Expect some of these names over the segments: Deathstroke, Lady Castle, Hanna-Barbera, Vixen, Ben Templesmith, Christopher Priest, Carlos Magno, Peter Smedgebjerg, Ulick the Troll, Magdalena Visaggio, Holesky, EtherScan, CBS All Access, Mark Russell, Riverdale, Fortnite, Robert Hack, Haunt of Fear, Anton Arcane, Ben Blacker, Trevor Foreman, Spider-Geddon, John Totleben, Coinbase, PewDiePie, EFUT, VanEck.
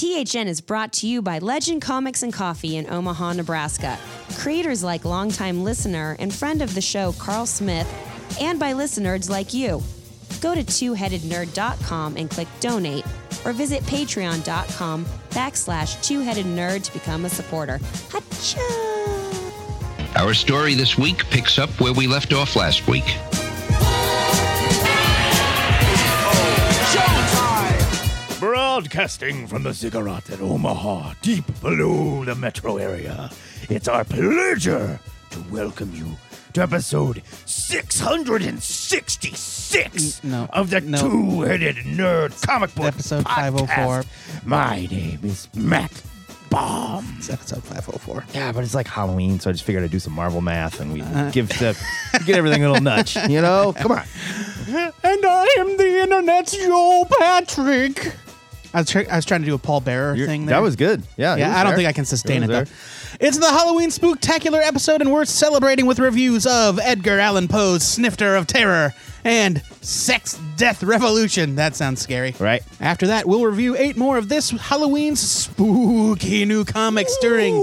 THN is brought to you by Legend Comics and Coffee in Omaha, Nebraska. Creators like longtime listener and friend of the show, Carl Smith, and by listeners like you. Go to twoheadednerd.com and click donate, or visit patreon.com/twoheadednerd to become a supporter. Hacha! Our story this week picks up where we left off last week. Broadcasting from the Ziggurat at Omaha, deep below the metro area, it's our pleasure to welcome you to episode 666 Two-Headed Nerd Comic Book Episode Podcast. 504. My name is Mac Bomb. It's episode 504. Yeah, but it's like Halloween, so I just figured I'd do some Marvel math and we get everything a little nudge, you know? Come on. And I am the Internet's Joel Patrick. I was trying to do a Paul Bearer thing there. That was good. Yeah, I don't think I can sustain it, though. It's the Halloween Spooktacular episode, and we're celebrating with reviews of Edgar Allan Poe's Snifter of Terror and Sex Death Revolution. That sounds scary. Right. After that, we'll review 8 more of this Halloween's spooky new comics during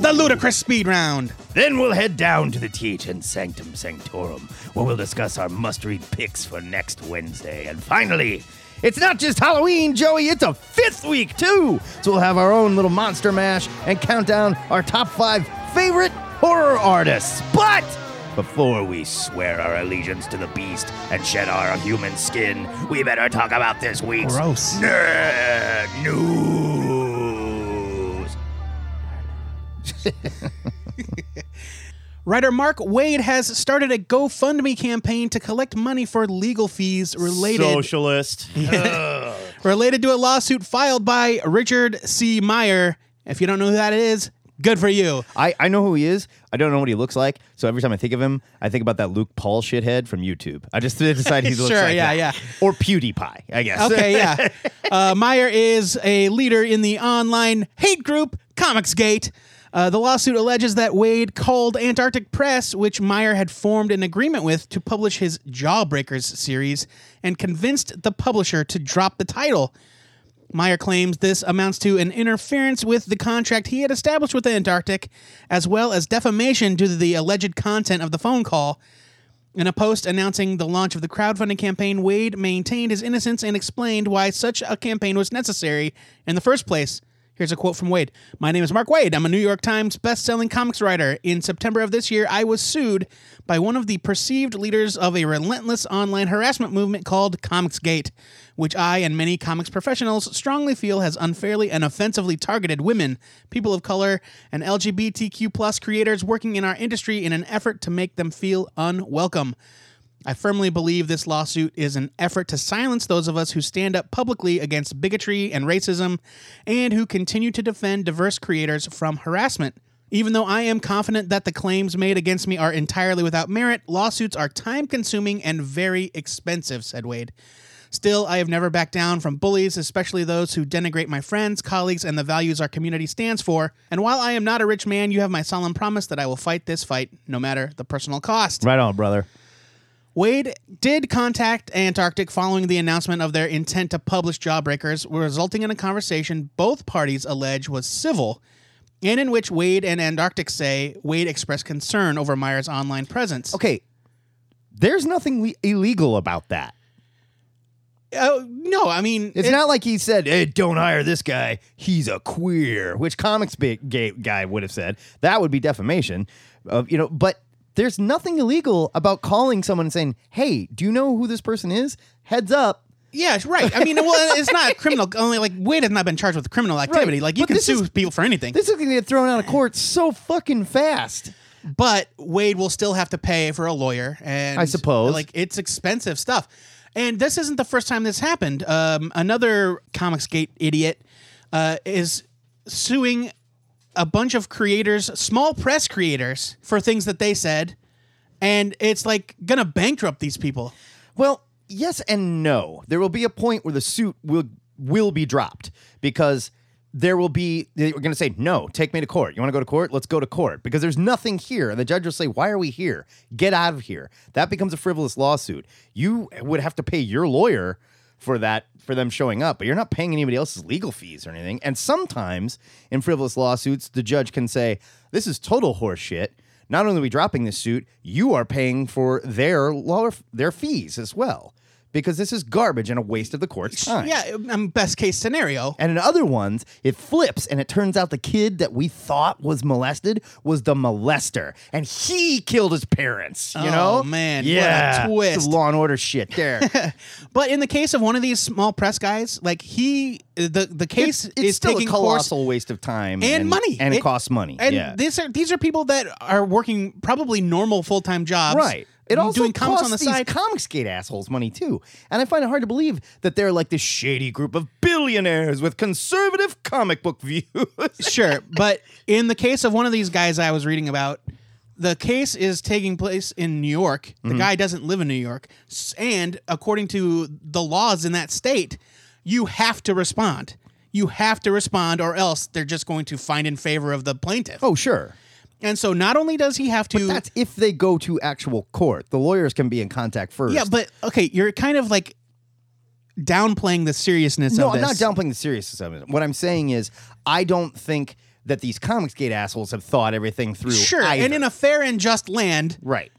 the Ludicrous Speed Round. Then we'll head down to the THN Sanctum Sanctorum, where we'll discuss our must-read picks for next Wednesday. And finally, it's not just Halloween, Joey, it's a 5th week, too! So we'll have our own little monster mash and count down our top 5 favorite horror artists. But before we swear our allegiance to the beast and shed our human skin, we better talk about this week's Nerd News! Writer Mark Waid has started a GoFundMe campaign to collect money for legal fees related to a lawsuit filed by Richard C. Meyer. If you don't know who that is, good for you. I know who he is. I don't know what he looks like. So every time I think of him, I think about that Luke Paul shithead from YouTube. I just decide he looks like that. Yeah. Or PewDiePie, I guess. Okay, yeah. Meyer is a leader in the online hate group ComicsGate. The lawsuit alleges that Waid called Antarctic Press, which Meyer had formed an agreement with to publish his Jawbreakers series, and convinced the publisher to drop the title. Meyer claims this amounts to an interference with the contract he had established with Antarctic, as well as defamation due to the alleged content of the phone call. In a post announcing the launch of the crowdfunding campaign, Waid maintained his innocence and explained why such a campaign was necessary in the first place. Here's a quote from Waid. "My name is Mark Waid. I'm a New York Times best-selling comics writer. In September of this year, I was sued by one of the perceived leaders of a relentless online harassment movement called ComicsGate, which I and many comics professionals strongly feel has unfairly and offensively targeted women, people of color, and LGBTQ plus creators working in our industry in an effort to make them feel unwelcome. I firmly believe this lawsuit is an effort to silence those of us who stand up publicly against bigotry and racism and who continue to defend diverse creators from harassment. Even though I am confident that the claims made against me are entirely without merit, lawsuits are time-consuming and very expensive," said Waid. "Still, I have never backed down from bullies, especially those who denigrate my friends, colleagues, and the values our community stands for. And while I am not a rich man, you have my solemn promise that I will fight this fight, no matter the personal cost." Right on, brother. Waid did contact Antarctic following the announcement of their intent to publish Jawbreakers, resulting in a conversation both parties allege was civil, and in which Waid and Antarctic say Waid expressed concern over Meyer's online presence. Okay, there's nothing illegal about that. No, I mean, it's not like he said, "Hey, don't hire this guy. He's a queer," which ComicsGate guy would have said. That would be defamation, but there's nothing illegal about calling someone and saying, "Hey, do you know who this person is? Heads up." Yeah, right. I mean, well, it's not criminal. Only Waid has not been charged with criminal activity. Right. You can sue people for anything. This is going to get thrown out of court so fucking fast. But Waid will still have to pay for a lawyer, and I suppose it's expensive stuff. And this isn't the first time this happened. Another ComicsGate idiot is suing a bunch of creators, small press creators, for things that they said, and it's gonna bankrupt these people. Well, yes and no. There will be a point where the suit will be dropped, because they're gonna say, "No, take me to court. You wanna go to court? Let's go to court," because there's nothing here. And the judge will say, "Why are we here? Get out of here." That becomes a frivolous lawsuit. You would have to pay your lawyer for that, for them showing up, but you're not paying anybody else's legal fees or anything. And sometimes in frivolous lawsuits, the judge can say, this is total horseshit. Not only are we dropping this suit, you are paying for their fees as well, because this is garbage and a waste of the court's time. Yeah, best case scenario. And in other ones, it flips, and it turns out the kid that we thought was molested was the molester, and he killed his parents, you know? Oh, man, yeah. What a twist. It's Law and Order shit there. But in the case of one of these small press guys, like the case it's is still taking a colossal waste of time. And money. And it costs money. And these are people that are working probably normal full-time jobs. Right. It also doing costs on the these side. ComicsGate assholes money, too. And I find it hard to believe that they're like this shady group of billionaires with conservative comic book views. Sure, but in the case of one of these guys I was reading about, the case is taking place in New York. The guy doesn't live in New York. And according to the laws in that state, you have to respond. You have to respond, or else they're just going to find in favor of the plaintiff. Oh, sure. And so not only does he have to... But that's if they go to actual court. The lawyers can be in contact first. Yeah, but, okay, you're kind of, like, downplaying the seriousness of this. No, I'm not downplaying the seriousness of it. What I'm saying is I don't think that these ComicsGate assholes have thought everything through. Sure, either. And in a fair and just land... Right.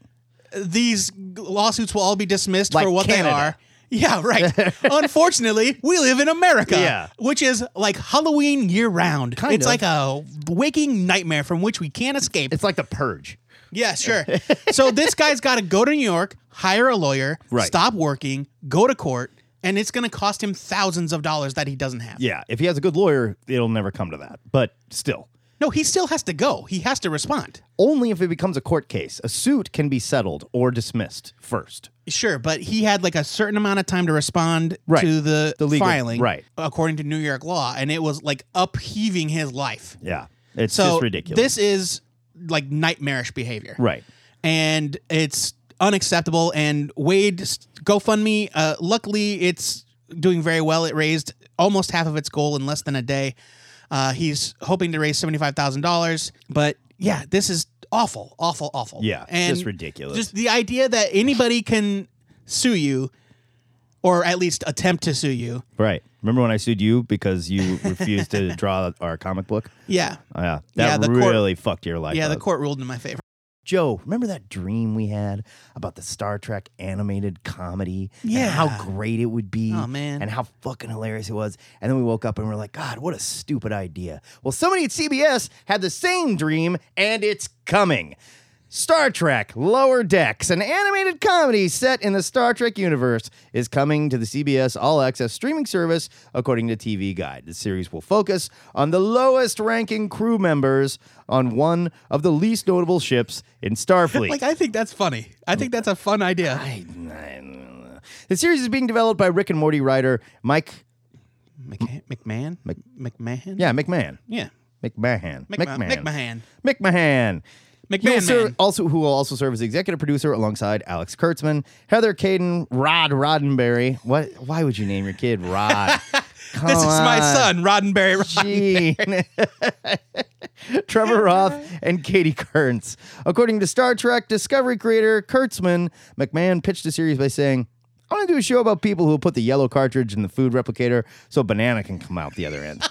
These lawsuits will all be dismissed like for what Canada. They are. Yeah, right. Unfortunately, we live in America, which is like Halloween year-round. It's like a waking nightmare from which we can't escape. It's like the Purge. Yeah, sure. So this guy's got to go to New York, hire a lawyer, stop working, go to court, and it's going to cost him thousands of dollars that he doesn't have. Yeah, if he has a good lawyer, it'll never come to that, but still. No, he still has to go. He has to respond. Only if it becomes a court case. A suit can be settled or dismissed first. Sure, but he had like a certain amount of time to respond to the legal filing, according to New York law, and it was like upheaving his life. Yeah, it's just ridiculous. This is like nightmarish behavior. Right. And it's unacceptable, and Wade's GoFundMe, luckily it's doing very well. It raised almost half of its goal in less than a day. He's hoping to raise $75,000, but yeah, this is awful, awful, awful. Yeah, and just ridiculous. Just the idea that anybody can sue you, or at least attempt to sue you. Right. Remember when I sued you because you refused to draw our comic book? Yeah. Yeah. That really fucked your life up. Yeah, the court ruled in my favor. Joe, remember that dream we had about the Star Trek animated comedy? Yeah. And how great it would be. Oh, man. And how fucking hilarious it was. And then we woke up and we're like, God, what a stupid idea. Well, somebody at CBS had the same dream, and it's coming. Star Trek Lower Decks, an animated comedy set in the Star Trek universe, is coming to the CBS All Access streaming service, according to TV Guide. The series will focus on the lowest-ranking crew members on one of the least notable ships in Starfleet. Like, I think that's funny. I think that's a fun idea. I don't know. The series is being developed by Rick and Morty writer Mike... McMahan? Yeah, McMahan. Yeah. McMahan. Who will also serve as executive producer alongside Alex Kurtzman, Heather Caden, Rod Roddenberry. What? Why would you name your kid Rod? This is my son, Roddenberry. Trevor Roth and Katie Kearns. According to Star Trek Discovery creator Kurtzman, McMahan pitched the series by saying, "I want to do a show about people who put the yellow cartridge in the food replicator so a banana can come out the other end."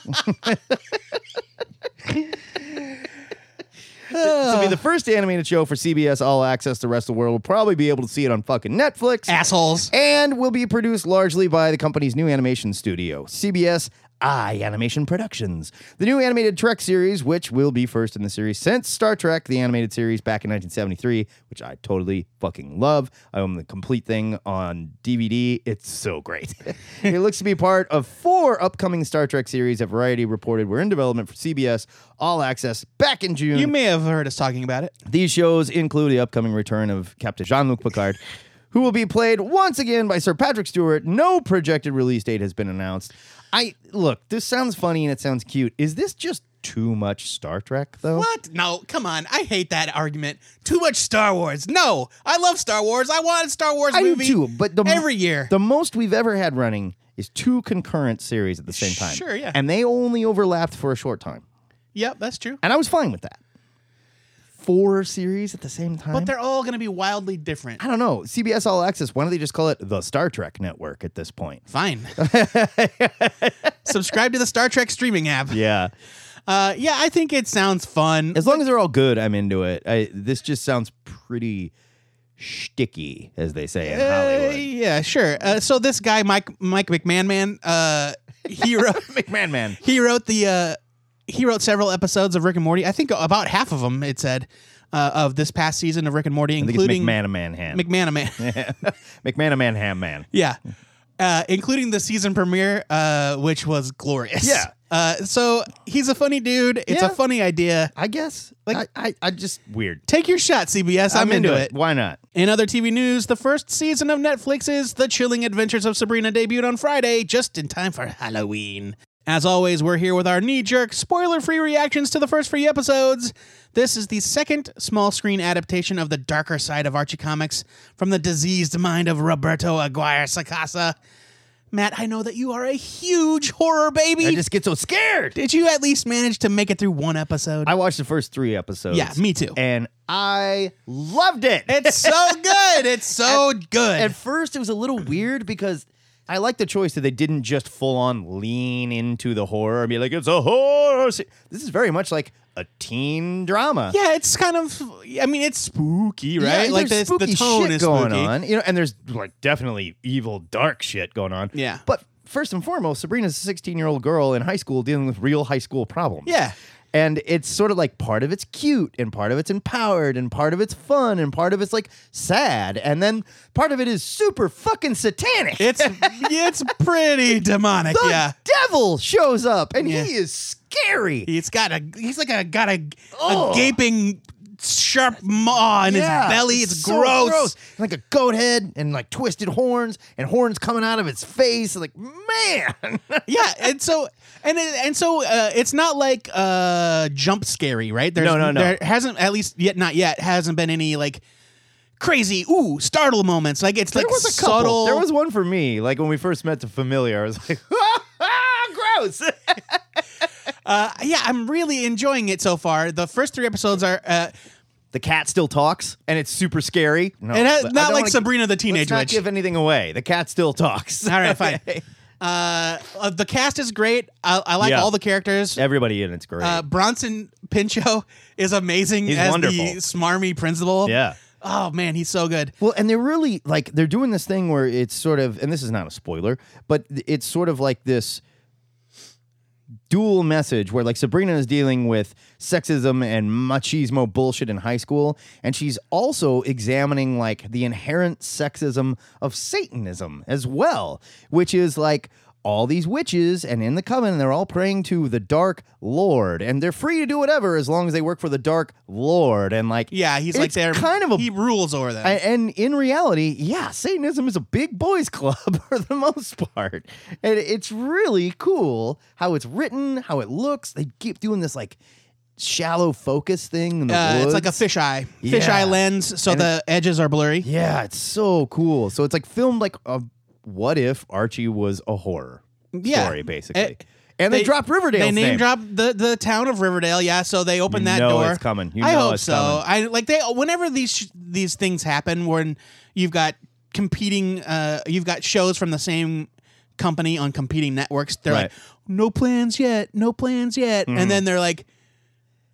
This will be the first animated show for CBS All Access. The rest of the world will probably be able to see it on fucking Netflix. Assholes. And will be produced largely by the company's new animation studio, CBS Animation Productions. The new animated Trek series, which will be first in the series since Star Trek, the animated series back in 1973, which I totally fucking love. I own the complete thing on DVD. It's so great. It looks to be part of 4 upcoming Star Trek series that Variety reported were in development for CBS All Access back in June. You may have heard us talking about it. These shows include the upcoming return of Captain Jean-Luc Picard, who will be played once again by Sir Patrick Stewart. No projected release date has been announced. Look, this sounds funny and it sounds cute. Is this just too much Star Trek, though? What? No, come on. I hate that argument. Too much Star Wars. No, I love Star Wars. I want a Star Wars movie. I do too, but every year. The most we've ever had running is 2 concurrent series at the same time. Sure, yeah. And they only overlapped for a short time. Yep, that's true. And I was fine with that. four series at the same time? But they're all going to be wildly different. I don't know. CBS All Access, why don't they just call it the Star Trek Network at this point? Fine. Subscribe to the Star Trek streaming app. Yeah. Yeah, I think it sounds fun. As long as they're all good, I'm into it. This just sounds pretty shticky, as they say in Hollywood. Yeah, sure. So this guy, Mike McMahan, he wrote several episodes of Rick and Morty. I think about half of them, it said, of this past season of Rick and Morty, including McMahan. Yeah. Including the season premiere, which was glorious. Yeah. So he's a funny dude. It's a funny idea, I guess. Like, I just weird. Take your shot, CBS. I'm into it. Why not? In other TV news, the first season of Netflix's The Chilling Adventures of Sabrina debuted on Friday, just in time for Halloween. As always, we're here with our knee-jerk, spoiler-free reactions to the first three episodes. This is the second small-screen adaptation of the darker side of Archie Comics from the diseased mind of Roberto Aguirre Sacasa. Matt, I know that you are a huge horror baby. I just get so scared. Did you at least manage to make it through one episode? I watched the first three episodes. Yeah, me too. And I loved it. It's so good. It's so good. At first, it was a little weird because I like the choice that they didn't just full-on lean into the horror and be like, it's a horror. This is very much like a teen drama. Yeah, it's kind of, I mean, it's spooky, right? Yeah, like the tone is going on, you know, and there's like definitely evil, dark shit going on. Yeah. But first and foremost, Sabrina's a 16-year-old girl in high school dealing with real high school problems. Yeah. And it's sort of like part of it's cute and part of it's empowered and part of it's fun and part of it's like sad. And then part of it is super fucking satanic. It's pretty demonic. The devil shows up and he is scary. He's got a gaping sharp maw in his belly. It's so gross. Like a goat head and like twisted horns and horns coming out of its face. Like, man. Yeah. And so it's not like jump scary, right? No. There hasn't, at least yet, not yet, hasn't been any like crazy, ooh, startle moments. Like it's there like was a subtle. Couple. There was one for me. Like when we first met the familiar, I was like, gross. I'm really enjoying it so far. The first three episodes are the cat still talks, and it's super scary. No, it has, not like Sabrina the Teenage Witch. Let's not give anything away. The cat still talks. All right, fine. The cast is great. I like all the characters. Everybody in it's great. Bronson Pinchot is amazing. He's wonderful. The smarmy principal. Yeah. Oh, man, he's so good. Well, and they're really, like, they're doing this thing where it's sort of, and this is not a spoiler, but it's sort of like this dual message where like Sabrina is dealing with sexism and machismo bullshit in high school, and she's also examining like the inherent sexism of Satanism as well, which is like all these witches and in the coven, they're all praying to the Dark Lord, and they're free to do whatever as long as they work for the Dark Lord. And like, yeah, he's like there. Kind of, he rules over them. And in reality, yeah, Satanism is a big boys' club for the most part, and it's really cool how it's written, how it looks. They keep doing this like shallow focus thing in the woods. It's like a fisheye lens, so and the edges are blurry. Yeah, it's so cool. So it's like filmed like a. What if Archie was a horror story, basically? And they dropped Riverdale. They name dropped the town of Riverdale. Yeah, so they opened that door. It's coming. I hope it's so. Coming. I like they whenever these things happen, when you've got competing, you've got shows from the same company on competing networks. They're like, no plans yet, mm-hmm. and then they're like.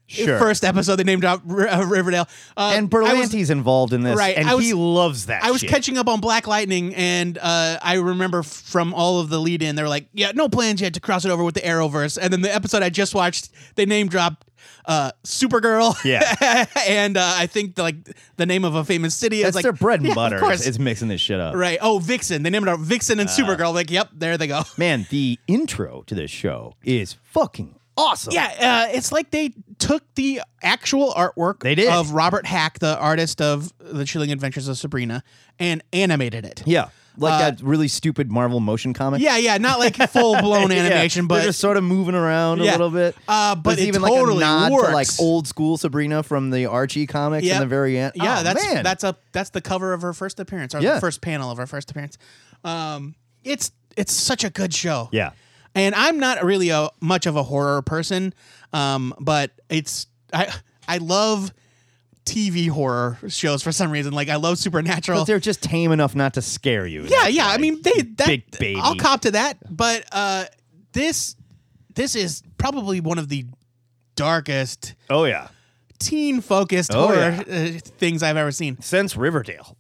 Sure. First episode, they named out Riverdale. And Berlanti's involved in this, right, and he loves that shit. I was catching up on Black Lightning, and I remember from all of the lead-in, they were like, yeah, no plans yet to cross it over with the Arrowverse. And then the episode I just watched, they name-dropped Supergirl. Yeah. And I think like the name of a famous city. That's like, their bread and butter. Of course. It's mixing this shit up. Right. Oh, Vixen. They named it Vixen and Supergirl. Like, yep, there they go. Man, the intro to this show is fucking awesome. Yeah, it's like they took the actual artwork of Robert Hack, the artist of The Chilling Adventures of Sabrina, and animated it. Yeah, like that really stupid Marvel motion comic. Yeah, not like full-blown animation, but... They're just sort of moving around a little bit. But it even totally like a nod works. To like old-school Sabrina from the Archie comics in the very end. Yeah, that's the cover of her first appearance, or the first panel of her first appearance. It's such a good show. Yeah. And I'm not really much of a horror person, but I love TV horror shows for some reason. Like, I love Supernatural. But they're just tame enough not to scare you. Yeah, yeah. Right? I mean, big baby. I'll cop to that. But this is probably one of the darkest. Oh yeah. Teen-focused horror things I've ever seen. Since Riverdale.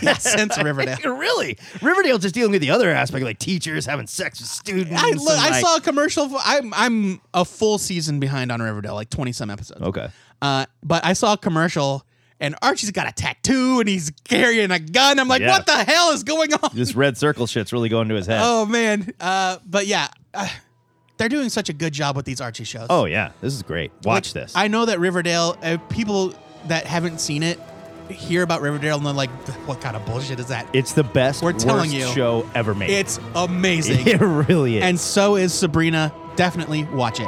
Yeah, since Riverdale. Really? Riverdale just dealing with the other aspect, like teachers having sex with students. I saw a commercial. I'm a full season behind on Riverdale, like 20-some episodes. Okay. But I saw a commercial, and Archie's got a tattoo, and he's carrying a gun. I'm like, what the hell is going on? This red circle shit's really going to his head. Oh, man. But yeah. They're doing such a good job with these Archie shows. Oh, yeah. This is great. Watch this. I know that Riverdale, people that haven't seen it hear about Riverdale and they're like, what kind of bullshit is that? It's the best, worst show ever made. It's amazing. It really is. And so is Sabrina. Definitely watch it.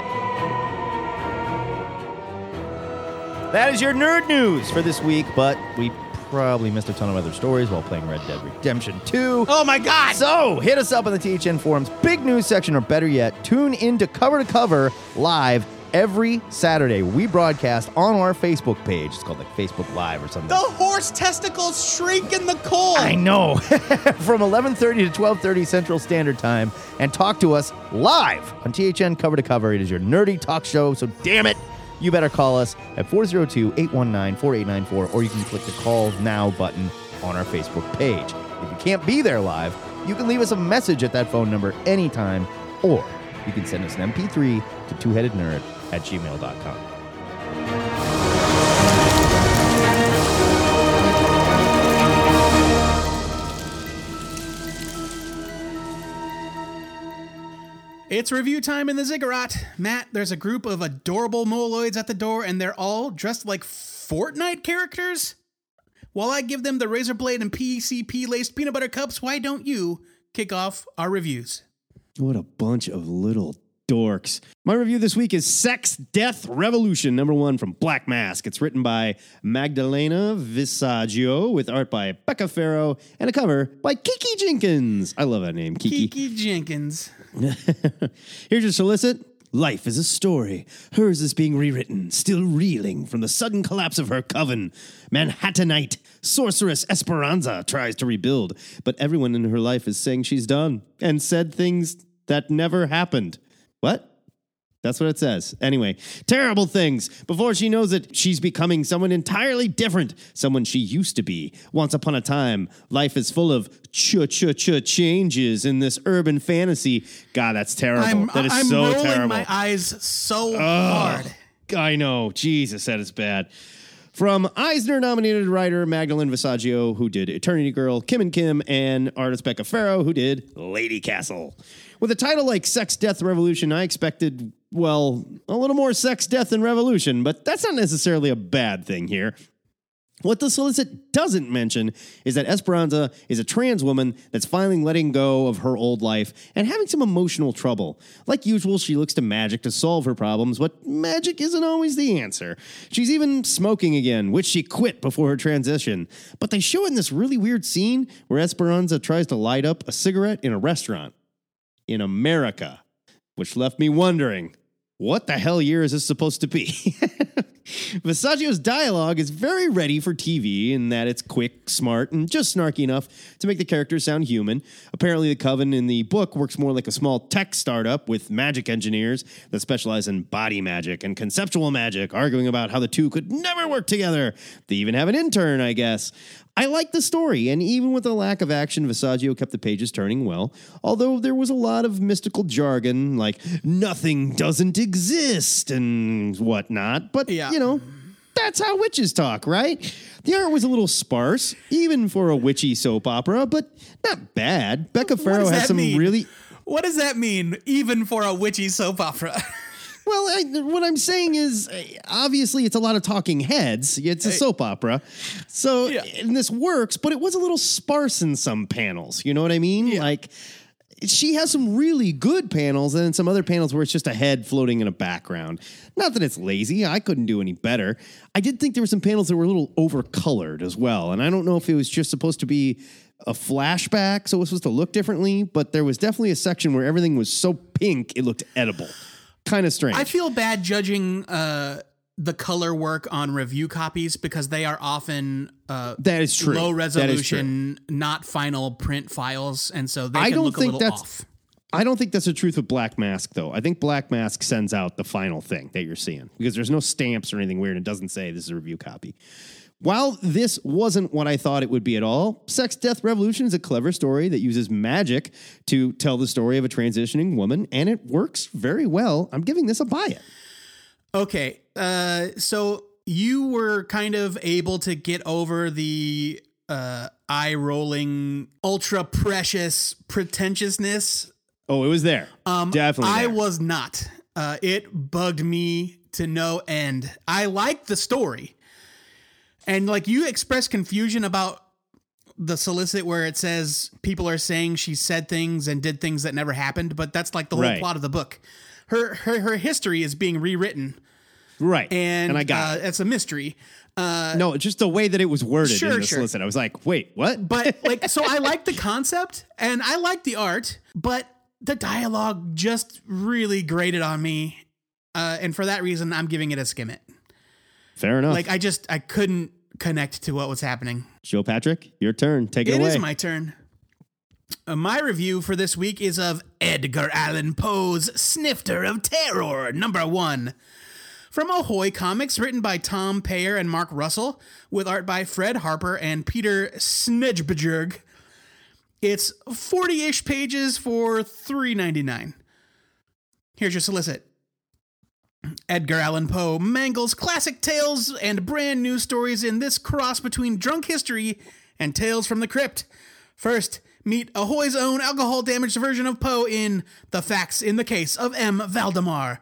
That is your nerd news for this week, but we probably missed a ton of other stories while playing Red Dead Redemption 2. Oh, my God! So, hit us up on the THN Forum's big news section, or better yet, tune in to Cover live every Saturday. We broadcast on our Facebook page. It's called, like, Facebook Live or something. The horse testicles shrink in the cold! I know! From 11:30 to 12:30 Central Standard Time, and talk to us live on THN Cover to Cover. It is your nerdy talk show, so damn it! You better call us at 402-819-4894, or you can click the Call Now button on our Facebook page. If you can't be there live, you can leave us a message at that phone number anytime, or you can send us an MP3 to twoheadednerd@gmail.com. It's review time in the Ziggurat. Matt, there's a group of adorable moloids at the door, and they're all dressed like Fortnite characters? While I give them the razor blade and PCP-laced peanut butter cups, why don't you kick off our reviews? What a bunch of little dorks. My review this week is Sex, Death, Revolution, #1 from Black Mask. It's written by Magdalena Visaggio with art by Becca Farrow and a cover by Kiki Jenkins. I love that name, Kiki. Kiki Jenkins. Here's your solicit. Life is a story. Hers is being rewritten, still reeling from the sudden collapse of her coven. Manhattanite sorceress Esperanza tries to rebuild, but everyone in her life is saying she's done and said things that never happened. What? That's what it says. Anyway, terrible things. Before she knows it, she's becoming someone entirely different. Someone she used to be. Once upon a time, life is full of changes in this urban fantasy. God, that's terrible. I'm terrible. I'm rolling my eyes so hard. I know. Jesus, that is bad. From Eisner-nominated writer Magdalena Visaggio, who did Eternity Girl, Kim and Kim, and artist Becca Farrow, who did Lady Castle. With a title like Sex, Death, Revolution, I expected, well, a little more sex, death, and revolution, but that's not necessarily a bad thing here. What the solicit doesn't mention is that Esperanza is a trans woman that's finally letting go of her old life and having some emotional trouble. Like usual, she looks to magic to solve her problems, but magic isn't always the answer. She's even smoking again, which she quit before her transition. But they show it in this really weird scene where Esperanza tries to light up a cigarette in a restaurant in America, which left me wondering, what the hell year is this supposed to be? Visaggio's dialogue is very ready for TV in that it's quick, smart, and just snarky enough to make the characters sound human. Apparently, the Coven in the book works more like a small tech startup with magic engineers that specialize in body magic and conceptual magic, arguing about how the two could never work together. They even have an intern, I guess. I like the story, and even with the lack of action, Visaggio kept the pages turning well, although there was a lot of mystical jargon, like nothing doesn't exist and whatnot, but, you know, that's how witches talk, right? The art was a little sparse, even for a witchy soap opera, but not bad. Becca Farrow has some really... What does that mean, even for a witchy soap opera? Well, what I'm saying is, obviously, it's a lot of talking heads. It's a soap opera. So, and this works, but it was a little sparse in some panels. You know what I mean? Yeah. Like, she has some really good panels and then some other panels where it's just a head floating in a background. Not that it's lazy. I couldn't do any better. I did think there were some panels that were a little overcolored as well. And I don't know if it was just supposed to be a flashback, so it was supposed to look differently. But there was definitely a section where everything was so pink, it looked edible. Kind of strange. I feel bad judging the color work on review copies because they are often that is true. Low resolution, not final print files, and so they can look a little off. I don't think that's the truth with Black Mask, though. I think Black Mask sends out the final thing that you're seeing because there's no stamps or anything weird. It doesn't say this is a review copy. While this wasn't what I thought it would be at all, Sex, Death, Revolution is a clever story that uses magic to tell the story of a transitioning woman, and it works very well. I'm giving this a buy it. Okay, so you were kind of able to get over the eye-rolling, ultra-precious pretentiousness. Oh, it was there. Definitely. I was not. It bugged me to no end. I liked the story. And like you expressed confusion about the solicit where it says people are saying she said things and did things that never happened. But that's like the whole plot of the book. Her history is being rewritten. Right. And I got it. It's a mystery. No, just the way that it was worded in the solicit. I was like, wait, what? But like, so I liked the concept and I liked the art, but the dialogue just really grated on me. And for that reason, I'm giving it a skim it. Fair enough. Like I couldn't connect to what was happening. Joe Patrick, your turn. Take it away. It is my turn. My review for this week is of Edgar Allan Poe's Snifter of Terror, #1. From Ahoy Comics, written by Tom Peyer and Mark Russell, with art by Fred Harper and Peter Smedgebjerg. It's 40-ish pages for $3.99. Here's your solicit. Edgar Allan Poe mangles classic tales and brand new stories in this cross between Drunk History and Tales from the Crypt. First, meet Ahoy's own alcohol-damaged version of Poe in The Facts in the Case of M. Valdemar,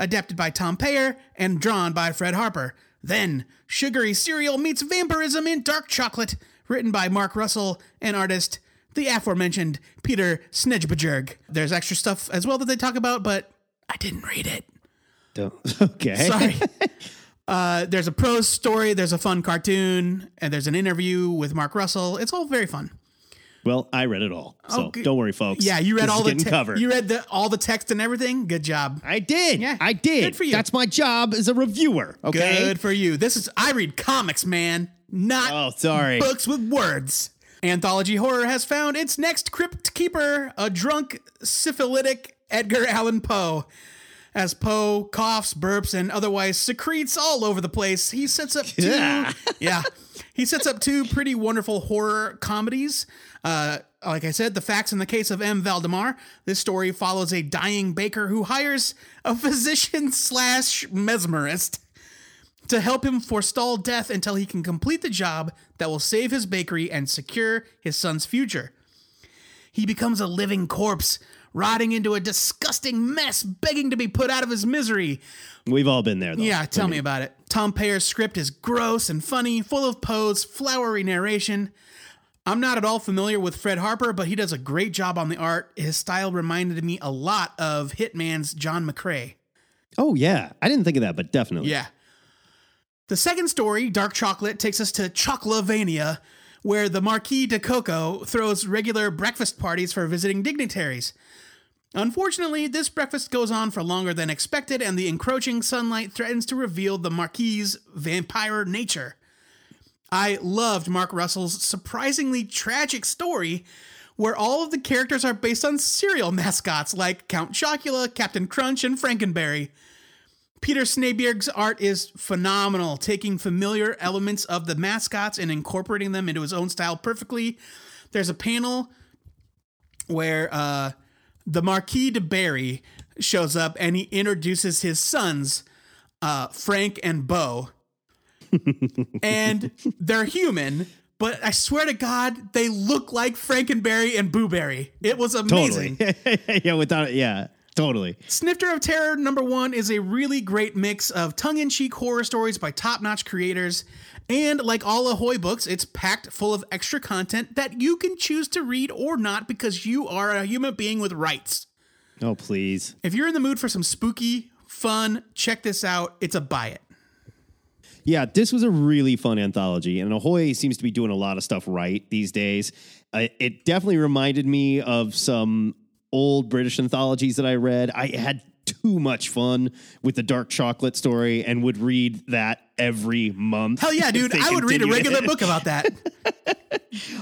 adapted by Tom Peyer and drawn by Fred Harper. Then, sugary cereal meets vampirism in Dark Chocolate, written by Mark Russell and artist the aforementioned Peter Smedgebjerg. There's extra stuff as well that they talk about, but I didn't read it. Okay. Sorry. There's a prose story, there's a fun cartoon, and there's an interview with Mark Russell. It's all very fun. Well, I read it all, so don't worry, folks. Yeah, you read all the covered. You read all the text and everything. Good job. I did. Yeah, I did. Good for you. That's my job as a reviewer. Okay. Good for you. I read comics, man, not books with words. Anthology Horror has found its next crypt keeper, a drunk, syphilitic Edgar Allan Poe. As Poe coughs, burps, and otherwise secretes all over the place, he sets up two pretty wonderful horror comedies. Like I said, The Facts in the Case of M. Valdemar. This story follows a dying baker who hires a physician/mesmerist to help him forestall death until he can complete the job that will save his bakery and secure his son's future. He becomes a living corpse, rotting into a disgusting mess, begging to be put out of his misery. We've all been there, though. Yeah, tell me about it. Tom Peyer's script is gross and funny, full of Poe's flowery narration. I'm not at all familiar with Fred Harper, but he does a great job on the art. His style reminded me a lot of Hitman's John McCrae. Oh, yeah. I didn't think of that, but definitely. Yeah. The second story, Dark Chocolate, takes us to Choclavania, where the Marquis de Coco throws regular breakfast parties for visiting dignitaries. Unfortunately, this breakfast goes on for longer than expected, and the encroaching sunlight threatens to reveal the Marquis's vampire nature. I loved Mark Russell's surprisingly tragic story, where all of the characters are based on cereal mascots like Count Chocula, Captain Crunch, and Frankenberry. Peter Smedgebjerg's art is phenomenal, taking familiar elements of the mascots and incorporating them into his own style perfectly. There's a panel where the Marquis de Berry shows up and he introduces his sons, Frank and Beau. And they're human, but I swear to God, they look like Frankenberry and Booberry. It was amazing. Totally. Totally. Snifter of Terror #1 is a really great mix of tongue-in-cheek horror stories by top-notch creators, and like all Ahoy books, it's packed full of extra content that you can choose to read or not because you are a human being with rights. Oh, please. If you're in the mood for some spooky fun, check this out. It's a buy it. Yeah, this was a really fun anthology, and Ahoy seems to be doing a lot of stuff right these days. It definitely reminded me of some old British anthologies that I read. I had too much fun with the dark chocolate story and would read that every month. Hell yeah, dude. I would read a regular book about that.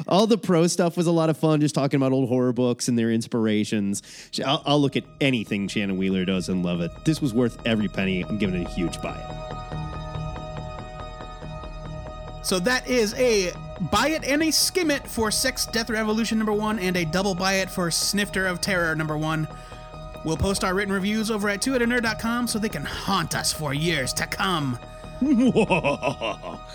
All the pro stuff was a lot of fun, just talking about old horror books and their inspirations. I'll look at anything Shannon Wheeler does and love it. This was worth every penny. I'm giving it a huge buy it. So that is a buy it and a skim it for Sex, Death, Revolution #1 and a double buy it for Snifter of Terror #1. We'll post our written reviews over at twoheadednerd.com so they can haunt us for years to come.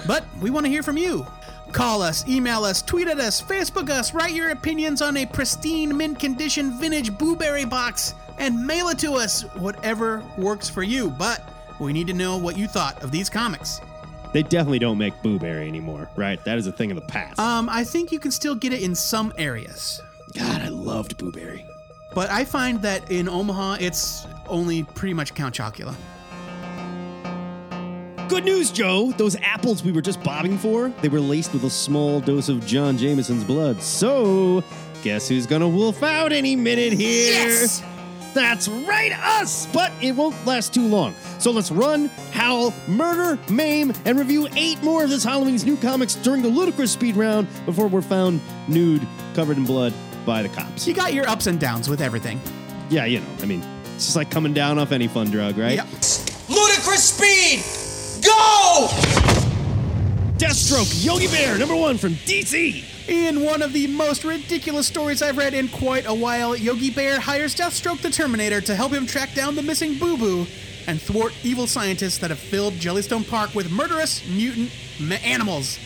But we want to hear from you. Call us, email us, tweet at us, Facebook us, write your opinions on a pristine, mint-condition, vintage blueberry box, and mail it to us, whatever works for you. But we need to know what you thought of these comics. They definitely don't make blueberry anymore, right? That is a thing of the past. I think you can still get it in some areas. God, I loved blueberry. But I find that in Omaha, it's only pretty much Count Chocula. Good news, Joe. Those apples we were just bobbing for, they were laced with a small dose of John Jameson's blood. So, guess who's going to wolf out any minute here? Yes! That's right, us! But it won't last too long. So let's run, howl, murder, maim, and review 8 more of this Halloween's new comics during the ludicrous speed round before we're found nude, covered in blood by the cops. You got your ups and downs with everything. Yeah, you know, I mean, it's just like coming down off any fun drug, right? Yep. Ludicrous speed! Go! Deathstroke, Yogi Bear, #1 from DC. In one of the most ridiculous stories I've read in quite a while, Yogi Bear hires Deathstroke the Terminator to help him track down the missing Boo Boo and thwart evil scientists that have filled Jellystone Park with murderous mutant animals.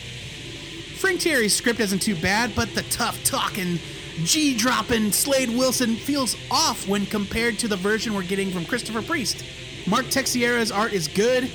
Frank Terry's script isn't too bad, but the tough-talking, G-dropping Slade Wilson feels off when compared to the version we're getting from Christopher Priest. Mark Texiera's art is good,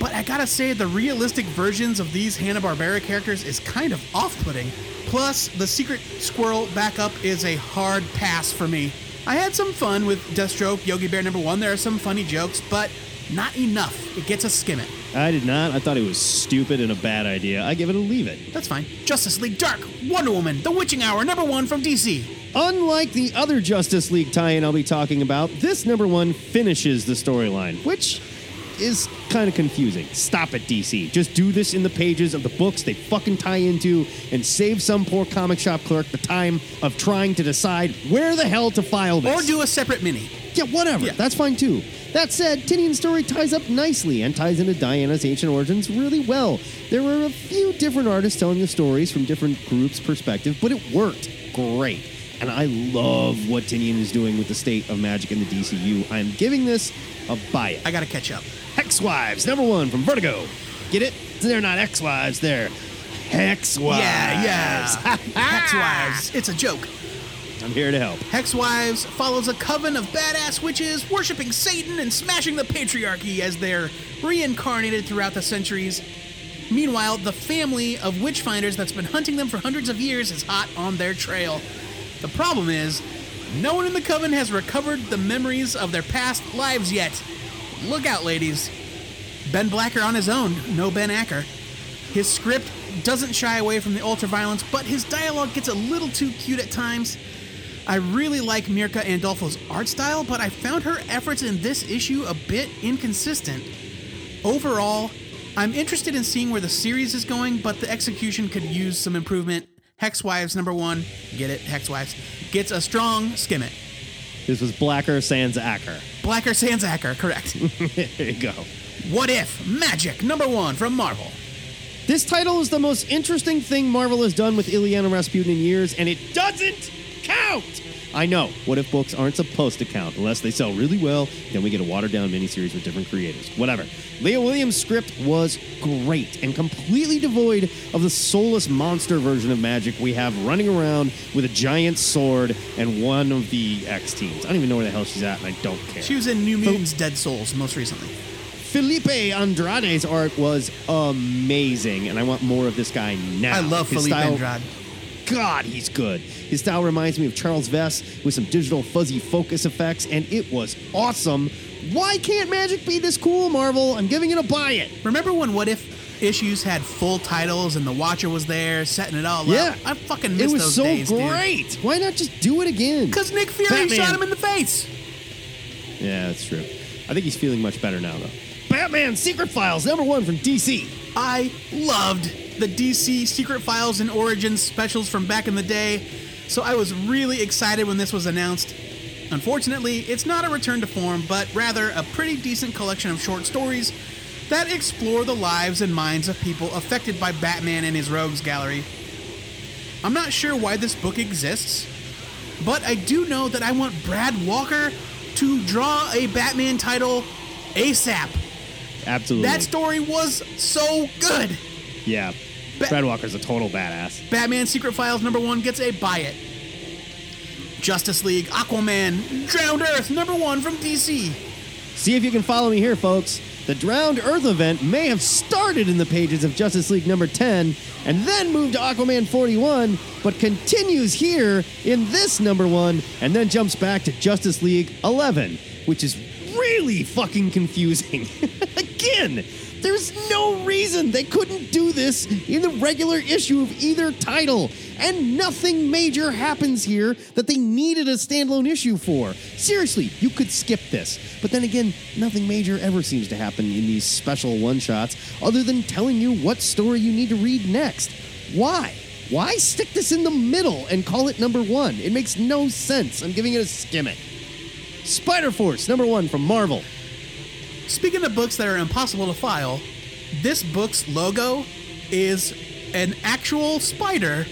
but I gotta say, the realistic versions of these Hanna-Barbera characters is kind of off-putting. Plus, the Secret Squirrel backup is a hard pass for me. I had some fun with Deathstroke, Yogi Bear #1. There are some funny jokes, but not enough. It gets a skim it. I did not. I thought it was stupid and a bad idea. I give it a leave it. That's fine. Justice League Dark, Wonder Woman, The Witching Hour, #1 from DC. Unlike the other Justice League tie-in I'll be talking about, this #1 finishes the storyline, which is kind of confusing. Stop it, DC. Just do this in the pages of the books they fucking tie into and save some poor comic shop clerk the time of trying to decide where the hell to file this. Or do a separate mini. Yeah, whatever. Yeah. That's fine, too. That said, Tinian's story ties up nicely and ties into Diana's ancient origins really well. There were a few different artists telling the stories from different groups' perspective, but it worked great. And I love what Tinian is doing with the state of magic in the DCU. I'm giving this a buy it. I gotta catch up. Hexwives, #1 from Vertigo. Get it? They're not ex-wives, they're Hexwives. Yeah. Hexwives. It's a joke. I'm here to help. Hexwives follows a coven of badass witches worshipping Satan and smashing the patriarchy as they're reincarnated throughout the centuries. Meanwhile, the family of witchfinders that's been hunting them for hundreds of years is hot on their trail. The problem is, no one in the coven has recovered the memories of their past lives yet. Look out, ladies. Ben Blacker on his own, no Ben Acker. His script doesn't shy away from the ultra-violence, but his dialogue gets a little too cute at times. I really like Mirka Andolfo's art style, but I found her efforts in this issue a bit inconsistent. Overall, I'm interested in seeing where the series is going, but the execution could use some improvement. Hexwives #1, get it, Hexwives, gets a strong skim it. This was Blacker sans Acker. Blacker sans Acker, correct. There you go. What If? Magic #1 from Marvel. This title is the most interesting thing Marvel has done with Ileana Rasputin in years, and it doesn't count! I know, What If books aren't supposed to count unless they sell really well, then we get a watered-down miniseries with different creators. Whatever. Leah Williams' script was great and completely devoid of the soulless monster version of magic we have running around with a giant sword and one of the X-Teams. I don't even know where the hell she's at, and I don't care. She was in New Mutants Dead Souls most recently. Felipe Andrade's art was amazing, and I want more of this guy now. I love Felipe Andrade. God, he's good. His style reminds me of Charles Vess with some digital fuzzy focus effects, and it was awesome. Why can't magic be this cool, Marvel? I'm giving it a buy it. Remember when What If issues had full titles and the Watcher was there setting it all up? I fucking miss those days, dude. It was so great. Dude. Why not just do it again? Because Nick Fury shot him in the face. Yeah, that's true. I think he's feeling much better now, though. Batman Secret Files, #1 from DC. I loved the DC Secret Files and Origins specials from back in the day, so I was really excited when this was announced. Unfortunately, it's not a return to form, but rather a pretty decent collection of short stories that explore the lives and minds of people affected by Batman and his rogues gallery. I'm not sure why this book exists, but I do know that I want Brad Walker to draw a Batman title ASAP. Absolutely. That story was so good. Yeah. Brad Walker's a total badass. Batman Secret Files #1 gets a buy it. Justice League, Aquaman, Drowned Earth, #1 from DC. See if you can follow me here, folks. The Drowned Earth event may have started in the pages of Justice League #10 and then moved to Aquaman 41, but continues here in this #1 and then jumps back to Justice League 11, which is really fucking confusing. Again, there's no reason they couldn't do this in the regular issue of either title, and nothing major happens here that they needed a standalone issue for. Seriously, you could skip this. But then again, nothing major ever seems to happen in these special one-shots other than telling you what story you need to read next. Why? Why stick this in the middle and call it #1? It makes no sense. I'm giving it a skim it. Spider-Force, #1 from Marvel. Speaking of books that are impossible to file, this book's logo is an actual spider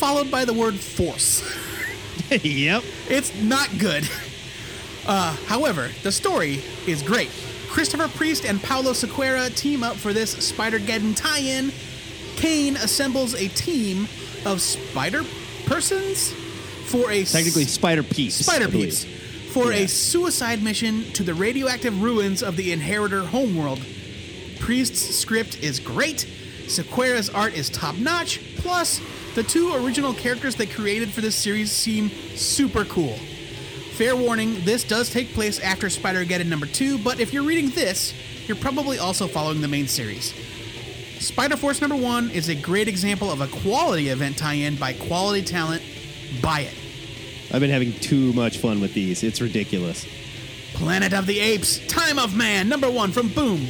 followed by the word force. Yep. It's not good. However, the story is great. Christopher Priest and Paulo Sequeira team up for this Spider-Geddon tie-in. Kane assembles a team of spider persons for a... Technically, Spider-Peeps. Spider-Peeps. For a suicide mission to the radioactive ruins of the Inheritor homeworld. Priest's script is great. Sequeira's art is top-notch. Plus, the two original characters they created for this series seem super cool. Fair warning, this does take place after Spider-Geddon #2, but if you're reading this, you're probably also following the main series. Spider-Force #1 is a great example of a quality event tie-in by quality talent. Buy it. I've been having too much fun with these. It's ridiculous. Planet of the Apes, Time of Man, #1 from Boom.